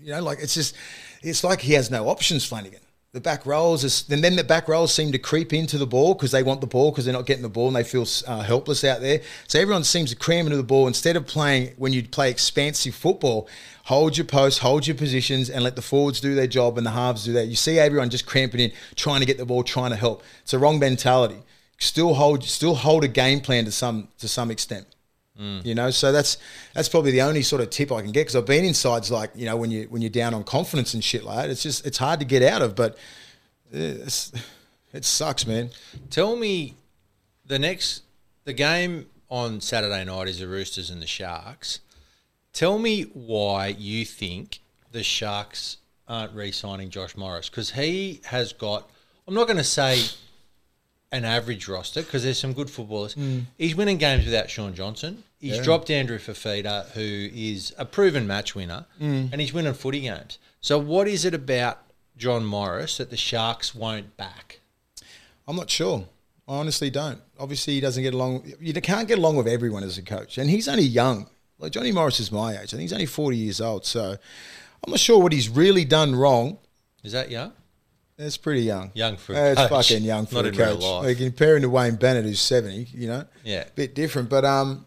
You know, like it's just. It's like he has no options, Flanagan. The back rows, is, and then the back rows seem to creep into the ball because they want the ball because they're not getting the ball and they feel uh, helpless out there. So everyone seems to cram into the ball instead of playing when you play expansive football. Hold your post, hold your positions, and let the forwards do their job and the halves do that. You see everyone just cramping in, trying to get the ball, trying to help. It's a wrong mentality. Still hold, still hold a game plan to some to some extent. Mm. You know, so that's that's probably the only sort of tip I can get because I've been in sides like, you know, when you when you're down on confidence and shit like that, it's just it's hard to get out of. But it's, it sucks, man. Tell me, the next the game on Saturday night is the Roosters and the Sharks. Tell me why you think the Sharks aren't re-signing Josh Morris, because he has got, I'm not going to say an average roster, because there's some good footballers. Mm. He's winning games without Sean Johnson. He's yeah. dropped Andrew Fifita, who is a proven match winner, mm. and he's winning footy games. So what is it about John Morris that the Sharks won't back? I'm not sure. I honestly don't. Obviously, he doesn't get along. You can't get along with everyone as a coach, and he's only young. Like, Johnny Morris is my age. I think he's only forty years old, so I'm not sure what he's really done wrong. Is that young? It's pretty young. Young for a coach. It's fucking young for a coach. Not in real life. Like, comparing to Wayne Bennett, who's seventy, you know? Yeah. A bit different, but um,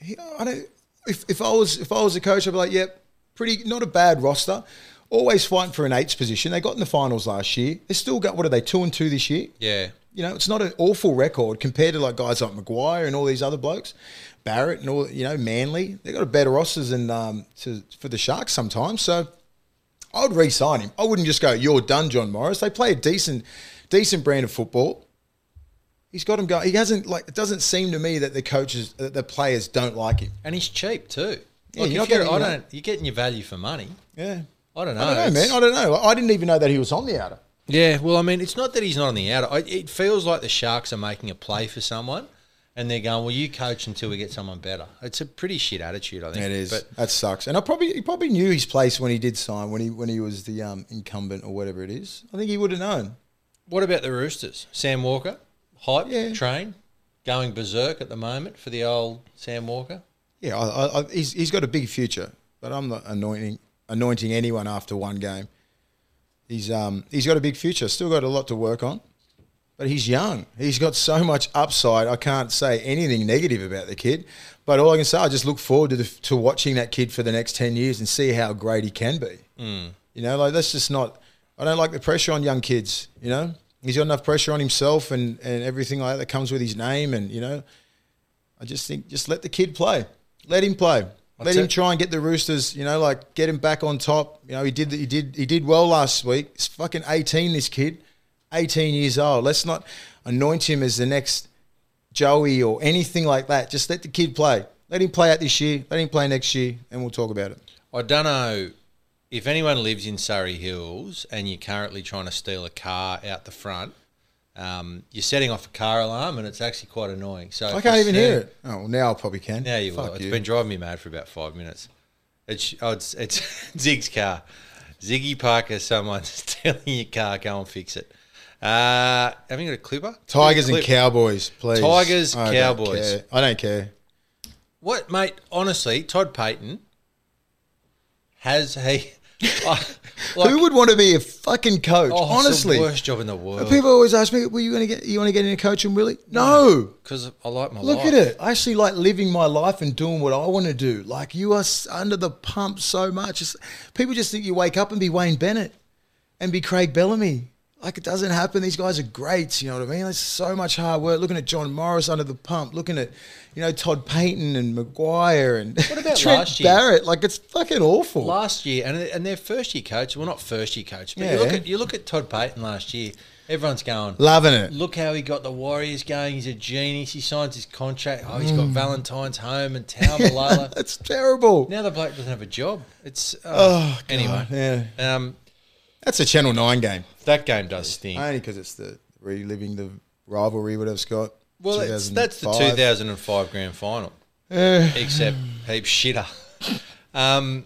he, I don't. If, if I was if I was a coach, I'd be like, yep, yeah, pretty not a bad roster. Always fighting for an eights position. They got in the finals last year. They still got, what are they, two and two this year? Yeah. You know, it's not an awful record compared to like guys like Maguire and all these other blokes, Barrett and all, you know, Manly. They've got a better rosters than um, to, for the Sharks sometimes. So I would re-sign him. I wouldn't just go, you're done, John Morris. They play a decent decent brand of football. He's got him going. He hasn't, like, it doesn't seem to me that the coaches, that the players don't like him. And he's cheap too. Yeah, like, you're, not getting, I don't, you're getting your value for money. Yeah. I don't know. I don't know, man. I don't know. I didn't even know that he was on the outer. Yeah, well, I mean, it's not that he's not on the outer. It feels like the Sharks are making a play for someone and they're going, well, you coach until we get someone better. It's a pretty shit attitude, I think. It is. But that sucks. And I probably he probably knew his place when he did sign, when he when he was the um, incumbent or whatever it is. I think he would have known. What about the Roosters? Sam Walker, hype, yeah. train, going berserk at the moment for the old Sam Walker. Yeah, I, I, he's he's got a big future, but I'm not anointing anointing anyone after one game. He's um he's got a big future, still got a lot to work on, but he's young. He's got so much upside. I can't say anything negative about the kid, but all I can say, I just look forward to the, to watching that kid for the next ten years and see how great he can be. Mm. You know, like that's just not. I don't like the pressure on young kids. You know, he's got enough pressure on himself and, and everything like that that comes with his name. And you know, I just think just let the kid play, let him play. Let That's him it. try and get the Roosters, you know, like get him back on top. You know, he did he did he did well last week. He's fucking eighteen, this kid. eighteen years old. Let's not anoint him as the next Joey or anything like that. Just let the kid play. Let him play out this year, let him play next year, and we'll talk about it. I don't know if anyone lives in Surrey Hills and you're currently trying to steal a car out the front. Um, you're setting off a car alarm and it's actually quite annoying. So I can't even uh, hear it. Oh, well, now I probably can. Now you Fuck will. It's you. been driving me mad for about five minutes. It's oh, it's, it's Zig's car. Ziggy Parker, someone's telling your car, go and fix it. Uh, have you got a clipper? Tigers a clip? and Cowboys, please. Tigers, I Cowboys. Don't I don't care. What, mate, honestly, Todd Payton, has he... I, like, who would want to be a fucking coach? Oh, honestly, it's the worst job in the world. People always ask me, "Well, you going to get you want to get into coaching, really?" No, because no, I like my Look life. Look at it. I actually like living my life and doing what I want to do. Like you are under the pump so much. It's, people just think you wake up and be Wayne Bennett and be Craig Bellamy. Like it doesn't happen. These guys are greats. You know what I mean? There's so much hard work. Looking at John Morris under the pump. Looking at, you know, Todd Payton and Maguire and what about Trent last year? Barrett. Like it's fucking awful. Last year and and their first year coach. Well, not first year coach. But yeah. you look at you look at Todd Payton last year. Everyone's going loving it. Look how he got the Warriors going. He's a genius. He signs his contract. Oh, he's mm. got Valentine's home and Taumaloa. That's terrible. Now the bloke doesn't have a job. It's uh, oh God, anyway. Yeah. Um, That's a Channel nine game. That game does stink. Only because it's the reliving the rivalry, whatever, Scott. Well, it's, that's the two thousand five grand final. Uh, Except heap shitter. Um,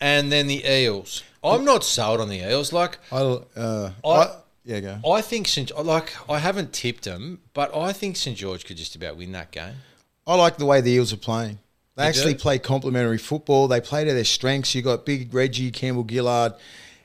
and then the Eels. I'm not sold on the Eels. Like, I'll, uh, I, I, yeah, go. I think, Saint, like, I haven't tipped them, but I think Saint George could just about win that game. I like the way the Eels are playing. They you actually do? play complementary football. They play to their strengths. You got big Reggie Campbell-Gillard.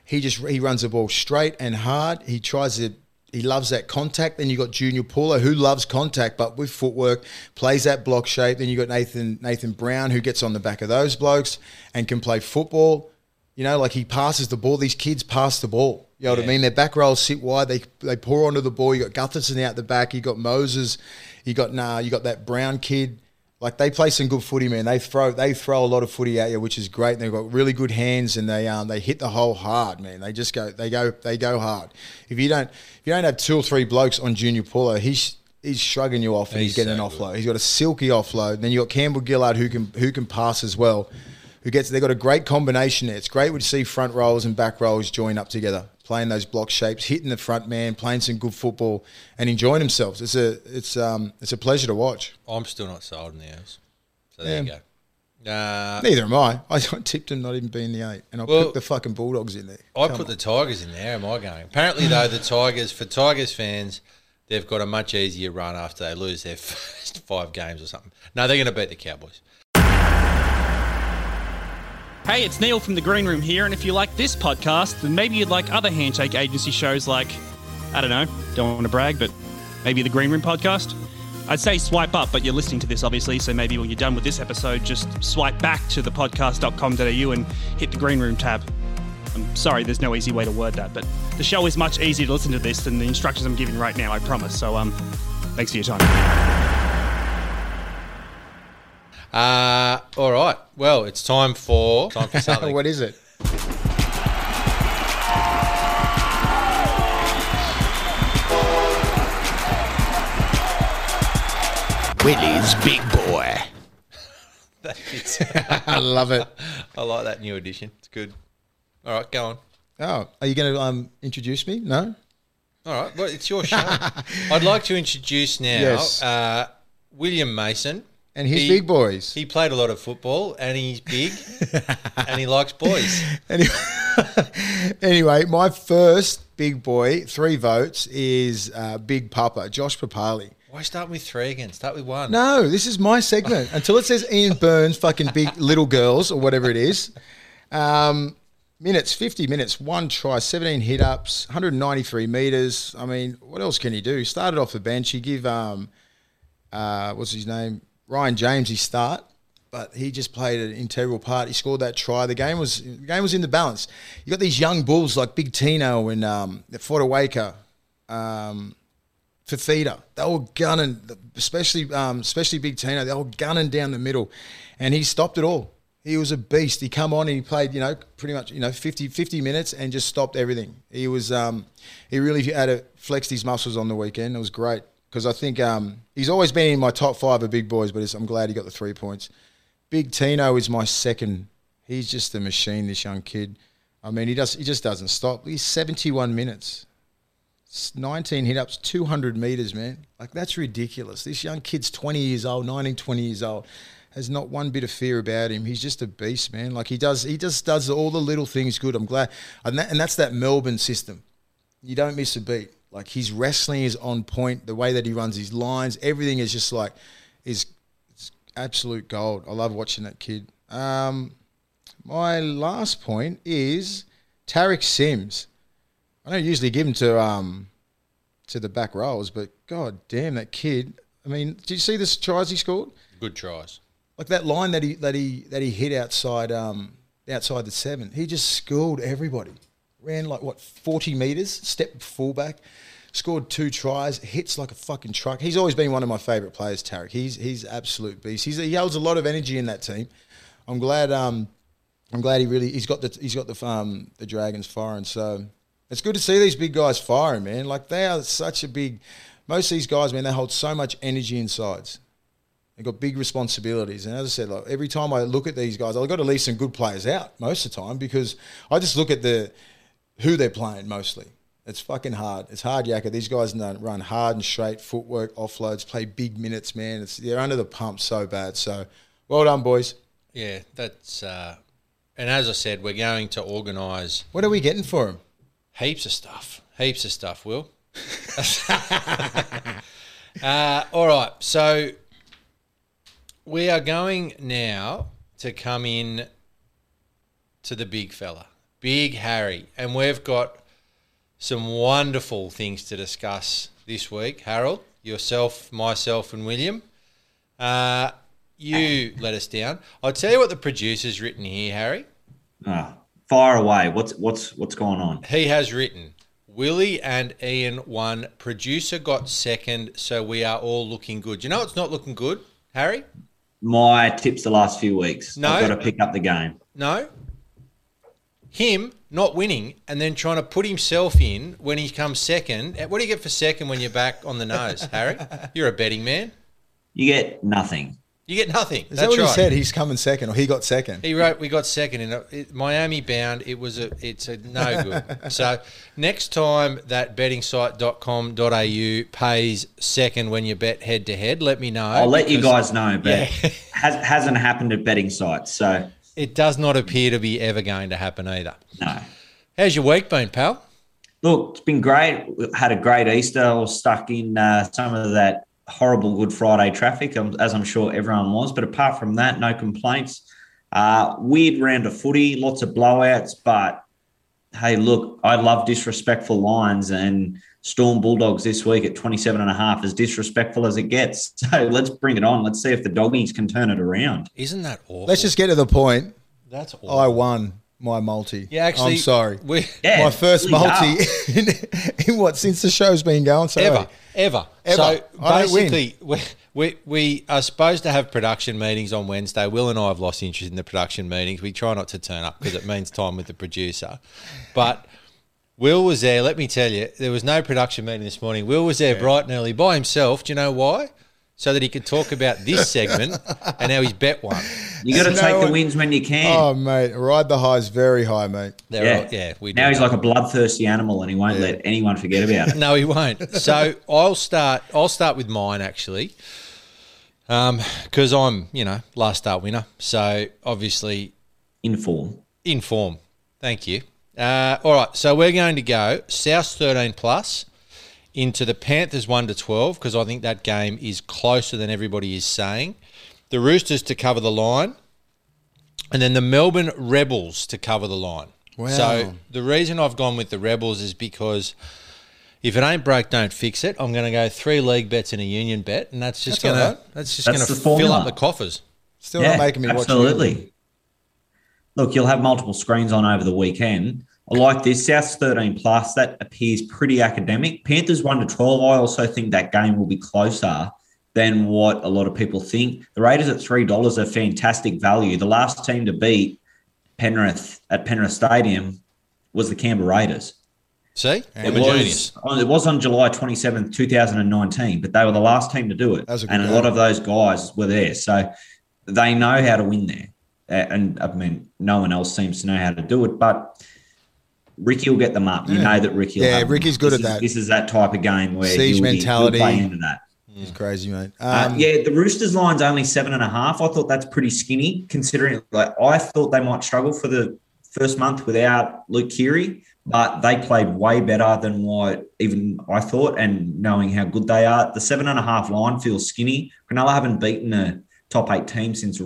He just he runs the ball straight and hard. He tries to he loves that contact. Then you got Junior Paulo, who loves contact but with footwork, plays that block shape. Then you got Nathan Nathan Brown, who gets on the back of those blokes and can play football. You know, like he passes the ball. These kids pass the ball. You know yeah. what I mean? Their back rolls sit wide. They they pour onto the ball. You got Gutherson out the back. You got Moses. You got nah. You got that Brown kid. Like they play some good footy, man. They throw they throw a lot of footy at you, which is great. And they've got really good hands, and they um they hit the hole hard, man. They just go they go they go hard. If you don't if you don't have two or three blokes on Junior Paulo, he's he's shrugging you off and he's, he's getting so an offload. Good. He's got a silky offload. And then you got Campbell Gillard who can who can pass as well, who gets, they've got a great combination there. It's great to see front rollers and back rollers join up together, playing those block shapes, hitting the front man, playing some good football and enjoying themselves. It's a it's um it's a pleasure to watch. I'm still not sold in the Eels. So there yeah. you go. Uh, Neither am I. I tipped them not even being the eight, and I well, put the fucking Bulldogs in there. I Come put on. the Tigers in there, am I going? Apparently, though, the Tigers, for Tigers fans, they've got a much easier run after they lose their first five games or something. No, they're going to beat the Cowboys. Hey, it's Neil from The Green Room here, and if you like this podcast, then maybe you'd like other Handshake Agency shows like, I don't know, don't want to brag, but maybe The Green Room podcast. I'd say swipe up, but you're listening to this, obviously, so maybe when you're done with this episode, just swipe back to the podcast dot com dot a u and hit the Green Room tab. I'm sorry, there's no easy way to word that, but the show is much easier to listen to this than the instructions I'm giving right now, I promise. So um, thanks for your time. Uh, all right. Well, it's time for time for something. What is it? Willie's Big Boy. That is. I love it. I like that new edition. It's good. All right, go on. Oh, are you going to um introduce me? No. All right. Well, it's your show. I'd like to introduce now yes. uh, William Mason. And his he, big boys. He played a lot of football, and he's big, and he likes boys. Anyway, anyway, my first big boy, three votes, is uh, Big Papa, Josh Papali. Why start with three again? Start with one. No, this is my segment. Until it says Ian Burns, fucking big little girls, or whatever it is. Um, minutes, fifty minutes, one try, seventeen hit-ups, one hundred ninety-three metres. I mean, what else can he do? Started off the bench. He give, um, uh, what's his name? Ryan James, his start, but he just played an integral part. He scored that try. The game was the game was in the balance. You got these young bulls like Big Tino and um, Fatawaika, um, Fifita. They were gunning, especially um, especially Big Tino. They were gunning down the middle, and he stopped it all. He was a beast. He come on and he played, you know, pretty much, you know, fifty, fifty minutes and just stopped everything. He was um, he really had to flex his muscles on the weekend. It was great. Because I think um, he's always been in my top five of big boys, but it's, I'm glad he got the three points. Big Tino is my second. He's just a machine, this young kid. I mean, he does he just doesn't stop. He's seventy-one minutes, nineteen hit-ups, two hundred metres, man. Like, that's ridiculous. This young kid's twenty years old, nineteen, twenty years old, has not one bit of fear about him. He's just a beast, man. Like, he does he just does all the little things good. I'm glad. And, that, and that's that Melbourne system. You don't miss a beat. Like, his wrestling is on point. The way that he runs his lines, everything is just like, is it's absolute gold. I love watching that kid. Um, my last point is Tarek Sims. I don't usually give him to um, to the back rows, but god damn, that kid. I mean, did you see the tries he scored? Good tries. Like that line that he that he that he hit outside um, outside the seven. He just schooled everybody. Ran like, what, forty metres, stepped fullback, scored two tries, hits like a fucking truck. He's always been one of my favourite players, Tarek. He's he's absolute beast. He's, he holds a lot of energy in that team. I'm glad. Um, I'm glad he really he's got the he's got the um the Dragons firing. So it's good to see these big guys firing, man. Like, they are such a big. Most of these guys, man, they hold so much energy inside. They've got big responsibilities. And as I said, like, every time I look at these guys, I've got to leave some good players out most of the time, because I just look at the. Who they're playing mostly. It's fucking hard. It's hard, yakka. These guys run hard and straight, footwork, offloads, play big minutes, man. It's, they're under the pump so bad. So, well done, boys. Yeah, that's... Uh, and as I said, we're going to organise... What are we getting for them? Heaps of stuff. Heaps of stuff, Will. uh, all right, so we are going now to come in to the big fella. Big Harry, and we've got some wonderful things to discuss this week. Harold, yourself, myself, and William, uh, you let us down. I'll tell you what the producer's written here, Harry. Ah, fire away. What's what's what's going on? He has written, Willie and Ian won. Producer got second, so we are all looking good. You know what's not looking good, Harry? My tips the last few weeks. No, I've got to pick up the game. No. Him not winning and then trying to put himself in when he comes second. What do you get for second when you're back on the nose, Harry? You're a betting man. You get nothing. You get nothing. Is That's that what right. he said? He's coming second, or he got second. He wrote, "We got second in a, it, Miami bound. It was a, it's a no good." So next time that betting site dot com dot a u pays second when you bet head to head, let me know. I'll let you guys know, but yeah. it has, hasn't happened at betting sites, so it does not appear to be ever going to happen either. No. How's your week been, pal? Look, it's been great. Had a great Easter. I was stuck in uh, some of that horrible Good Friday traffic, as I'm sure everyone was. But apart from that, no complaints. Uh, weird round of footy, lots of blowouts. But, hey, look, I love disrespectful lines, and Storm Bulldogs this week at twenty-seven and a half is disrespectful as it gets. So let's bring it on. Let's see if the doggies can turn it around. Isn't that awful? Let's just get to the point. That's awful. I won. My multi. Yeah, actually. I'm sorry. We, yeah, my first multi in, in what, since the show's been going so Ever, ever. ever. So I basically, we, we, we are supposed to have production meetings on Wednesday. Will and I have lost interest in the production meetings. We try not to turn up because it means time with the producer. But Will was there. Let me tell you, there was no production meeting this morning. Will was there yeah. bright and early by himself. Do you know why? So that he could talk about this segment and how he's bet one. You got to take the wins when you can. Oh, mate, ride the highs very high, mate. They're yeah, all, yeah. We do. Now he's like a bloodthirsty animal, and he won't yeah. let anyone forget about it. No, he won't. So I'll start. I'll start with mine actually, because um, I'm, you know, last start winner. So obviously, in form. In form. Thank you. Uh, all right. So we're going to go South thirteen plus. Into the Panthers one to twelve, because I think that game is closer than everybody is saying. The Roosters to cover the line. And then the Melbourne Rebels to cover the line. Wow. So the reason I've gone with the Rebels is because if it ain't broke, don't fix it. I'm going to go three league bets and a union bet, and that's just going right. to that's just going to fill up the coffers. Still yeah, not making me absolutely. watch Absolutely. Look, you'll have multiple screens on over the weekend. I like this. South's thirteen plus, that appears pretty academic. Panthers one to twelve, I also think that game will be closer than what a lot of people think. The Raiders at three dollars are fantastic value. The last team to beat Penrith at Penrith Stadium was the Canberra Raiders. See? It was, it was on July twenty-seventh, two thousand nineteen, but they were the last team to do it. A and a game. lot of those guys were there. So they know how to win there. And, I mean, no one else seems to know how to do it, but Ricky will get them up. You yeah. know that Ricky will Yeah, have Ricky's good this at is, that. This is that type of game where Siege mentality. He'll play into that. He's crazy, mate. Um, uh, yeah, the Roosters line's only seven and a half. I thought that's pretty skinny considering like I thought they might struggle for the first month without Luke Keary, but they played way better than what even I thought, and knowing how good they are. The seven and a half line feels skinny. Cronulla haven't beaten a top eight team since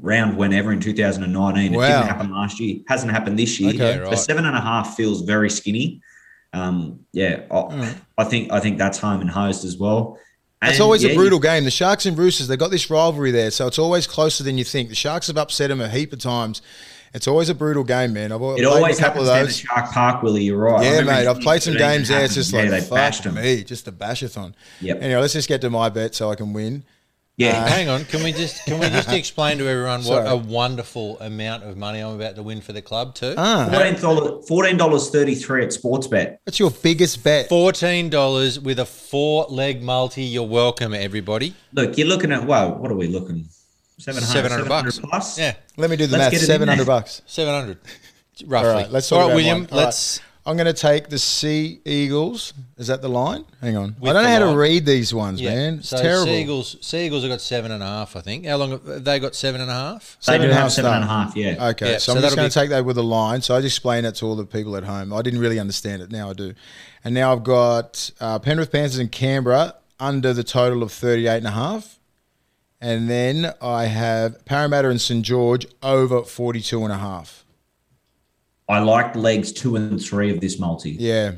round whenever in two thousand nineteen. Wow. It didn't happen last year. Hasn't happened this year. Okay, right. The seven and a half feels very skinny. Um, yeah, I, mm. I think I think that's home and host as well. And it's always yeah, a brutal game. The Sharks and Roosters, they've got this rivalry there, so it's always closer than you think. The Sharks have upset them a heap of times. It's always a brutal game, man. I've it always a couple happens of those. Down at Shark Park, Willie. You're right. Yeah, mate. I've played some games there. It's just yeah, like, fuck me, just a bashathon. Yep. Anyway, let's just get to my bet so I can win. Yeah, uh, hang on. Can we just can we just explain to everyone what sorry. a wonderful amount of money I'm about to win for the club too? Ah. fourteen dollars thirty-three at Sportsbet. That's your biggest bet. fourteen dollars with a four-leg multi. You're welcome, everybody. Look, you're looking at, well, what are we looking? seven hundred, seven hundred bucks. Plus? Yeah. Let me do the let's math. seven hundred bucks. seven hundred, roughly. All right, let's talk All right about William, All let's... Right. I'm going to take the Sea Eagles. Is that the line? Hang on. With I don't know how line. to read these ones, yeah. man. It's so terrible. Sea Eagles, Sea Eagles have got seven and a half, I think. How long have they got seven and a half? They seven do and have seven and a half, yeah. Okay, yeah. so, so I'm just going to take that with a line. So I just explained that to all the people at home. I didn't really understand it. Now I do. And now I've got uh, Penrith Panthers and Canberra under the total of thirty-eight and a half. And then I have Parramatta and St George over forty-two and a half. I liked legs two and three of this multi. Yeah.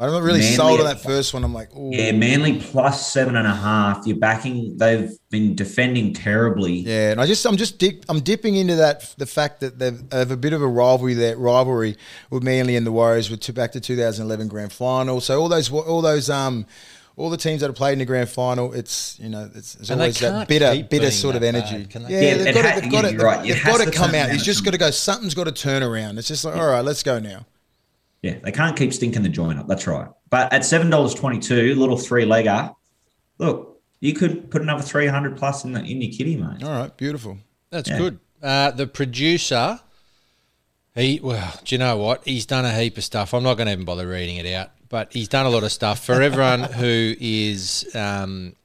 I'm not really Manly sold on that first one. I'm like, oh. Yeah, Manly plus seven and a half. You're backing. They've been defending terribly. Yeah, and I just, I'm just, dip, I'm dipping into that the fact that they have a bit of a rivalry there, rivalry with Manly and the Warriors, with two, back to two thousand eleven grand final. So all those, all those, um, all the teams that have played in the grand final, it's you know, it's, it's always that bitter, bitter sort of energy. Yeah, they've got to, they've got to come out. It's just got to go. Something's got to turn around. It's just like, all right, let's go now. Yeah, they can't keep stinking the joint up. That's right. But at seven dollars twenty-two, little three legger. Look, you could put another three hundred plus in, the, in your kitty, mate. All right, beautiful. That's yeah. good. Uh, the producer, he well, do you know what? He's done a heap of stuff. I'm not going to even bother reading it out, but he's done a lot of stuff. For everyone who is um,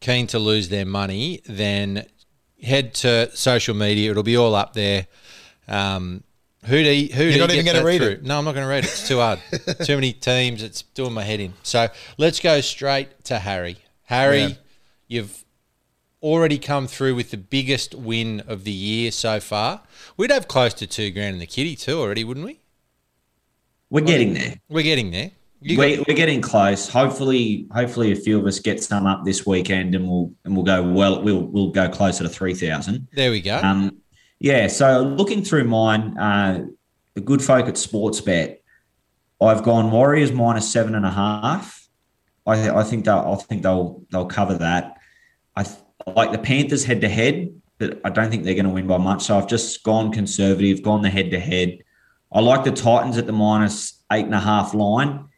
keen to lose their money, then head to social media. It'll be all up there. Um, who do you, who You're do not you even going to read through? It? No, I'm not going to read it. It's too hard. Too many teams. It's doing my head in. So let's go straight to Harry. Harry, yeah. you've already come through with the biggest win of the year so far. We'd have close to two grand in the kitty too already, wouldn't we? We're getting there. We're getting there. We, got- we're getting close. Hopefully, hopefully a few of us get some up this weekend, and we'll and we'll go well. We'll we'll go closer to three thousand. There we go. Um, yeah. So looking through mine, uh, the good folk at Sportsbet, I've gone Warriors minus seven and a half. I th- I think they'll I think they'll they'll cover that. I. Th- I like the Panthers head-to-head, but I don't think they're going to win by much. So I've just gone conservative, gone the head-to-head. I like the Titans at the minus eight and a half line.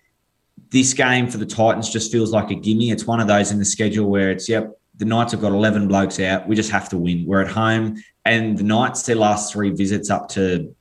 This game for the Titans just feels like a gimme. It's one of those in the schedule where it's, yep, the Knights have got eleven blokes out. We just have to win. We're at home. And the Knights, their last three visits up to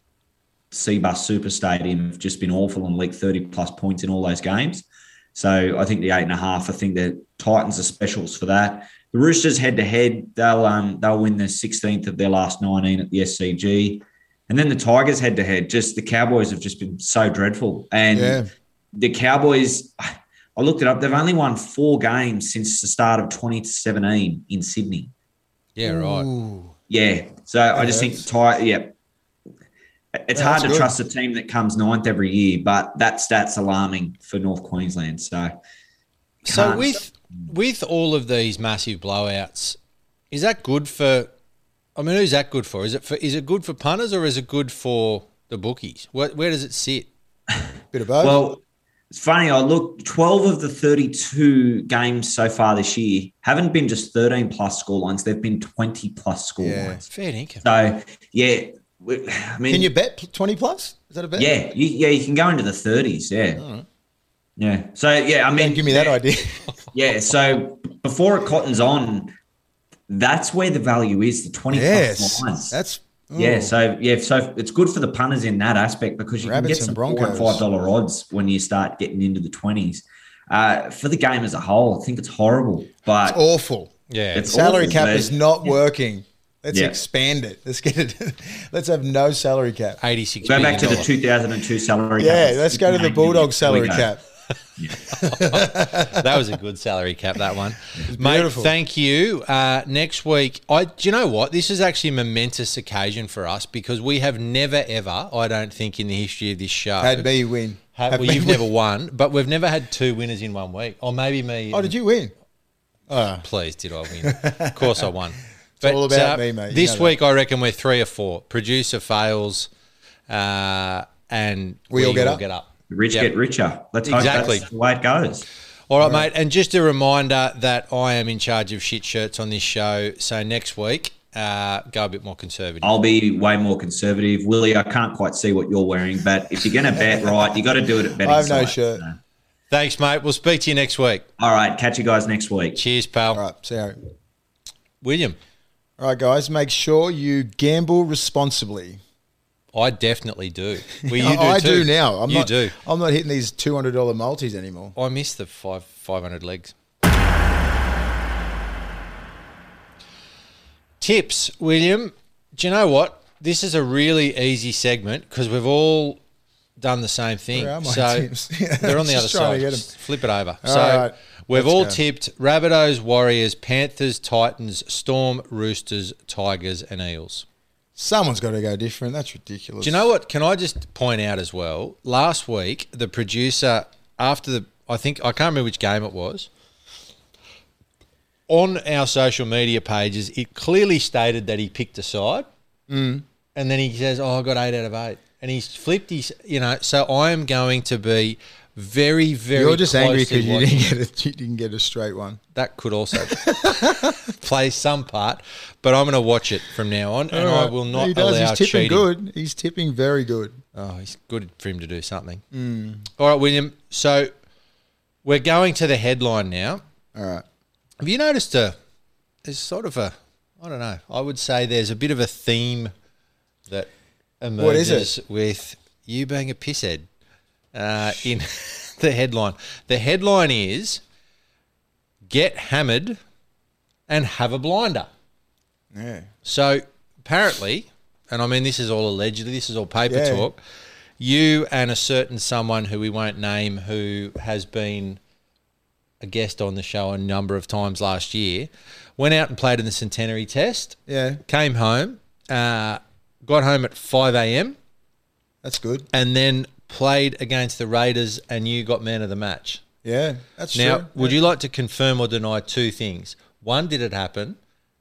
Seabus Super Stadium have just been awful and leaked thirty-plus points in all those games. So I think the eight and a half, I think the Titans are specials for that. The Roosters head-to-head, they'll um, they'll win the sixteenth of their last nineteen at the S C G. And then the Tigers head-to-head, just the Cowboys have just been so dreadful. And yeah. the Cowboys, I looked it up, they've only won four games since the start of twenty seventeen in Sydney. Yeah, right. Ooh. Yeah, so that I just hurts. think, the yeah. It's yeah, hard to good. trust a team that comes ninth every year, but that stat's alarming for North Queensland. So, so with... With all of these massive blowouts, is that good for? I mean, who's that good for? Is it for? Is it good for punters or is it good for the bookies? Where, where does it sit? Bit of both. Well, it's funny. I look, twelve of the thirty-two games so far this year haven't been just thirteen plus scorelines. They've been twenty plus scorelines. Yeah, fair dinkum. So yeah, I mean, can you bet twenty plus? Is that a bet? Yeah, you, yeah, you can go into the thirties. Yeah. All right. Yeah. So, yeah, I mean. Don't give me that idea. yeah. So, before it cottons on, that's where the value is, the twenty yes, plus lines. That's. Ooh. Yeah. So, yeah. So, it's good for the punters in that aspect because you Rabbits can get some Broncos. four dollars and five dollars odds when you start getting into the twenties. Uh, for the game as a whole, I think it's horrible. But it's awful. Yeah. It's salary awful, cap man. is not yeah. working. Let's yeah. expand it. Let's get it. Let's have no salary cap. eighty-six Go back to the two thousand two salary yeah, cap. Yeah. Let's go to the Bulldogs salary cap. Yeah. That was a good salary cap, that one. Mate, beautiful. Thank you. Uh, next week, I do you know what? This is actually a momentous occasion for us because we have never, ever, I don't think in the history of this show. Had me win. Had, had well, me you've win. never won, but we've never had two winners in one week. Or maybe me. Oh, did you win? Oh. Please, did I win? Of course I won. But, it's all about uh, me, mate. You this week, that. I reckon we're three or four. Producer fails uh, and we, we all get all up. Get up. The rich yep. get richer. Let's exactly. hope that's the way it goes. All right, All right, mate. And just a reminder that I am in charge of shit shirts on this show. So next week, uh, go a bit more conservative. I'll be way more conservative. Willie, I can't quite see what you're wearing, but if you're going to bet right, you got to do it at betting. I have site, no shirt. So. Thanks, mate. We'll speak to you next week. All right. Catch you guys next week. Cheers, pal. All right. See you. William. All right, guys. Make sure you gamble responsibly. I definitely do. Well, you do I too. do now. I'm you not, do. I'm not hitting these two hundred dollars multis anymore. I miss the five five hundred legs. Tips, William. Do you know what? This is a really easy segment because we've all done the same thing. Where are my so tips? They're on the other side. Flip it over. All so right. we've Let's all go. tipped Rabbitohs, Warriors, Panthers, Titans, Storm, Roosters, Tigers, and Eels. Someone's got to go different. That's ridiculous. Do you know what? Can I just point out as well, last week, the producer, after the, I think, I can't remember which game it was, on our social media pages, it clearly stated that he picked a side. Mm. And then he says, oh, I got eight out of eight. And he's flipped his, you know, so I am going to be very, very You're just angry because you didn't get a, you didn't get a straight one. That could also play some part, but I'm going to watch it from now on, and right. I will not he does. allow cheating. He's tipping cheating. good. He's tipping very good. Oh, it's good for him to do something. Mm. All right, William, so we're going to the headline now. All right. Have you noticed a, there's sort of a, I don't know, I would say there's a bit of a theme that emerges what is it? with you being a pisshead uh, in the headline. The headline is, get hammered and have a blinder. Yeah. So apparently, and I mean this is all allegedly, this is all paper yeah. talk, you and a certain someone who we won't name who has been a guest on the show a number of times last year, went out and played in the centenary test. Yeah. Came home, uh, got home at five a.m. That's good. And then played against the Raiders and you got man of the match. Yeah, that's now, true. Now, would yeah. you like to confirm or deny two things? One, did it happen?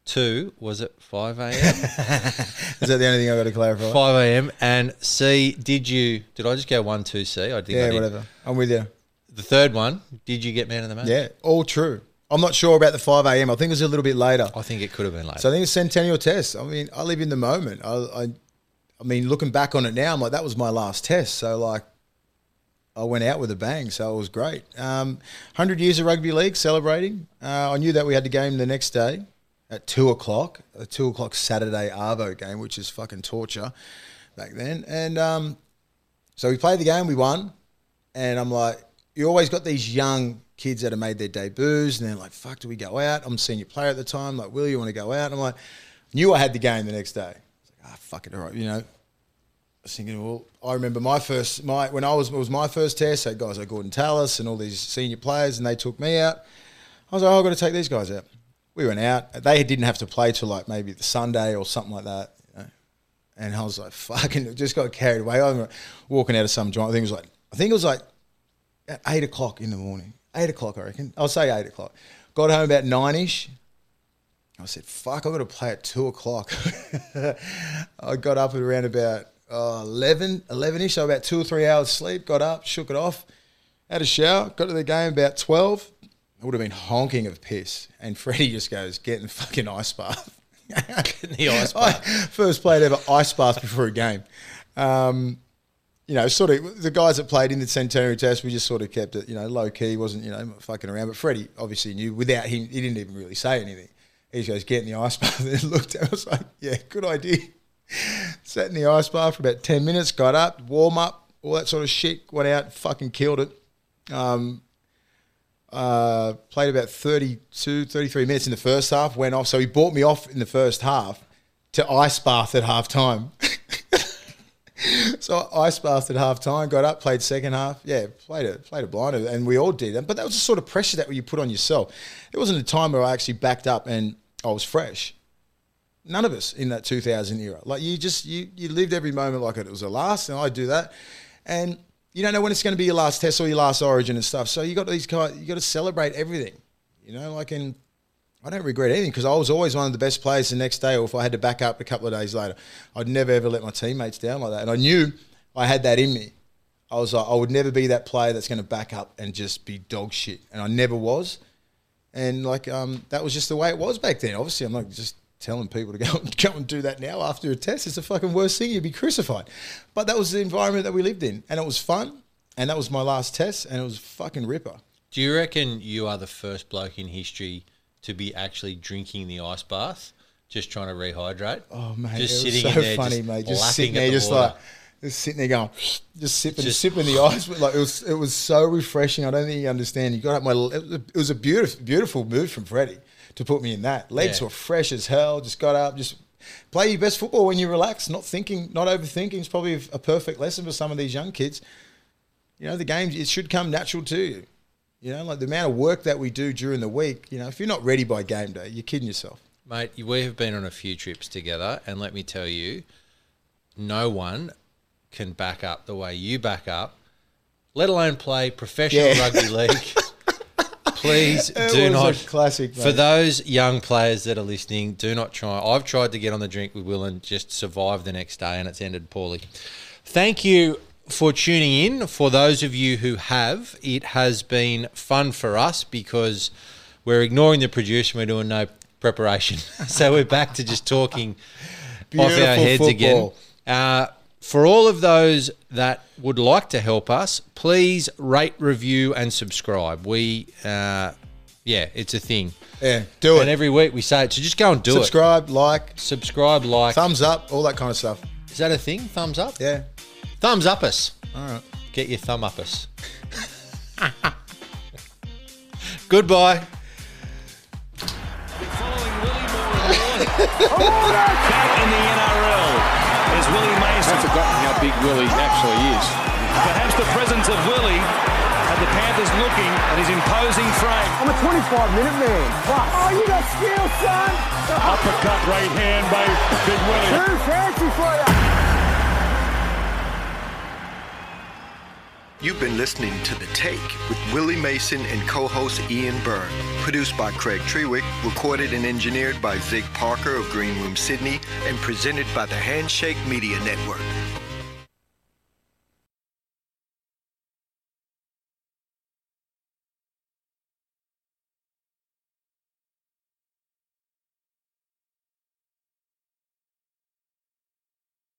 Two, was it five a.m.? Is that the only thing I've got to clarify? five a.m. And C, did you – did I just go one, two, C? I think yeah, I did. Whatever. I'm with you. The third one, did you get man of the match? Yeah, all true. I'm not sure about the five a.m. I think it was a little bit later. I think it could have been later. So I think it's Centennial Test. I mean, I live in the moment. I, I, I mean, looking back on it now, I'm like, that was my last test. So, like, I went out with a bang, so it was great. Um, one hundred years of rugby league, celebrating. Uh, I knew that we had the game the next day at two o'clock, a two o'clock Saturday Arvo game, which is fucking torture back then. And um, so we played the game, we won, and I'm like, you always got these young kids that have made their debuts and they're like, fuck, do we go out? I'm a senior player at the time. Like, Will, you want to go out? And I'm like, knew I had the game the next day. I was like, ah, oh, fuck it, all right, you know. I was thinking, well, I remember my first, my when I was, it was my first test, so guys like Gordon Tallis and all these senior players, and they took me out. I was like, oh, I've got to take these guys out. We went out. They didn't have to play till like maybe the Sunday or something like that. You know? And I was like, fucking, just got carried away. I remember walking out of some joint, I think it was like, I think it was like, at eight o'clock in the morning. Eight o'clock, I reckon. I'll say eight o'clock. Got home about nine-ish. I said, fuck, I've got to play at two o'clock. I got up at around about uh, eleven, eleven-ish. So about two or three hours sleep. Got up, shook it off, had a shower, got to the game about twelve. I would have been honking of piss. And Freddie just goes, get in the fucking ice bath. Get in the ice bath. I first played ever ice bath before a game. Um... You know, sort of the guys that played in the centenary test, we just sort of kept it, you know, low key, wasn't, you know, fucking around. But Freddie obviously knew without him, he didn't even really say anything. He just goes, get in the ice bath. And looked at it, I was like, yeah, good idea. Sat in the ice bath for about ten minutes, got up, warm up, all that sort of shit, went out, fucking killed it. Um, uh, played about thirty-two, thirty-three minutes in the first half, went off. So he bought me off in the first half to ice bath at half time. So I ice bathed at half time, got up, played second half. Yeah, played a, played a blinder, and we all did. But that was the sort of pressure that you put on yourself. It wasn't a time where I actually backed up and I was fresh. None of us in that two thousand era. Like, you just, you you lived every moment like it was the last, and I do that. And you don't know when it's going to be your last test or your last origin and stuff. So you got these kind, you got to celebrate everything, you know, like in... I don't regret anything because I was always one of the best players the next day, or if I had to back up a couple of days later, I'd never ever let my teammates down like that. And I knew I had that in me. I was like, I would never be that player that's going to back up and just be dog shit. And I never was. And like, um, that was just the way it was back then. Obviously, I'm not just telling people to go and, go and do that now after a test. It's the fucking worst thing. You'd be crucified. But that was the environment that we lived in, and it was fun. And that was my last test, and it was fucking ripper. Do you reckon you are the first bloke in history to be actually drinking the ice bath, just trying to rehydrate? Oh, mate, just it sitting was so in there, funny, just mate. Just sitting there, the just water. like, just sitting there going, just sipping, just sipping the ice. Like, it was, it was so refreshing. I don't think you understand. You got up my, it was a beautiful, beautiful move from Freddie to put me in that. Legs yeah. were fresh as hell. Just got up, just play your best football when you relax, not thinking, not overthinking. It's probably a perfect lesson for some of these young kids. You know, the game, it should come natural to you. You know, like the amount of work that we do during the week, you know, if you're not ready by game day, you're kidding yourself. Mate, we have been on a few trips together, and let me tell you, no one can back up the way you back up, let alone play professional yeah. rugby league. Please it do was not. A classic, mate. For those young players that are listening, do not try. I've tried to get on the drink with Will and just survive the next day, and it's ended poorly. Thank you for tuning in. For those of you who have, it has been fun for us because we're ignoring the producer and we're doing no preparation. So we're back to just talking off our heads football. Again. Uh, for all of those that would like to help us, please rate, review and subscribe. We uh, Yeah, it's a thing. Yeah, do it. And every week we say it, so just go and do subscribe, it. Subscribe, like. Subscribe, like. Thumbs up, all that kind of stuff. Is that a thing? Thumbs up? Yeah. Thumbs up us. All right. Get your thumb up us. Goodbye. Following Willie Moore. Back in the N R L is Willie Mason. I've forgotten how big Willie actually is. Perhaps the presence of Willie and the Panthers looking at his imposing frame. I'm a twenty-five minute man. Plus. Oh, you got skill, son. Uppercut right hand by Big Willie. Too fancy for you. You've been listening to The Take with Willie Mason and co-host Ian Byrne. Produced by Craig Trewick, recorded and engineered by Zig Parker of Green Room Sydney, and presented by the Handshake Media Network.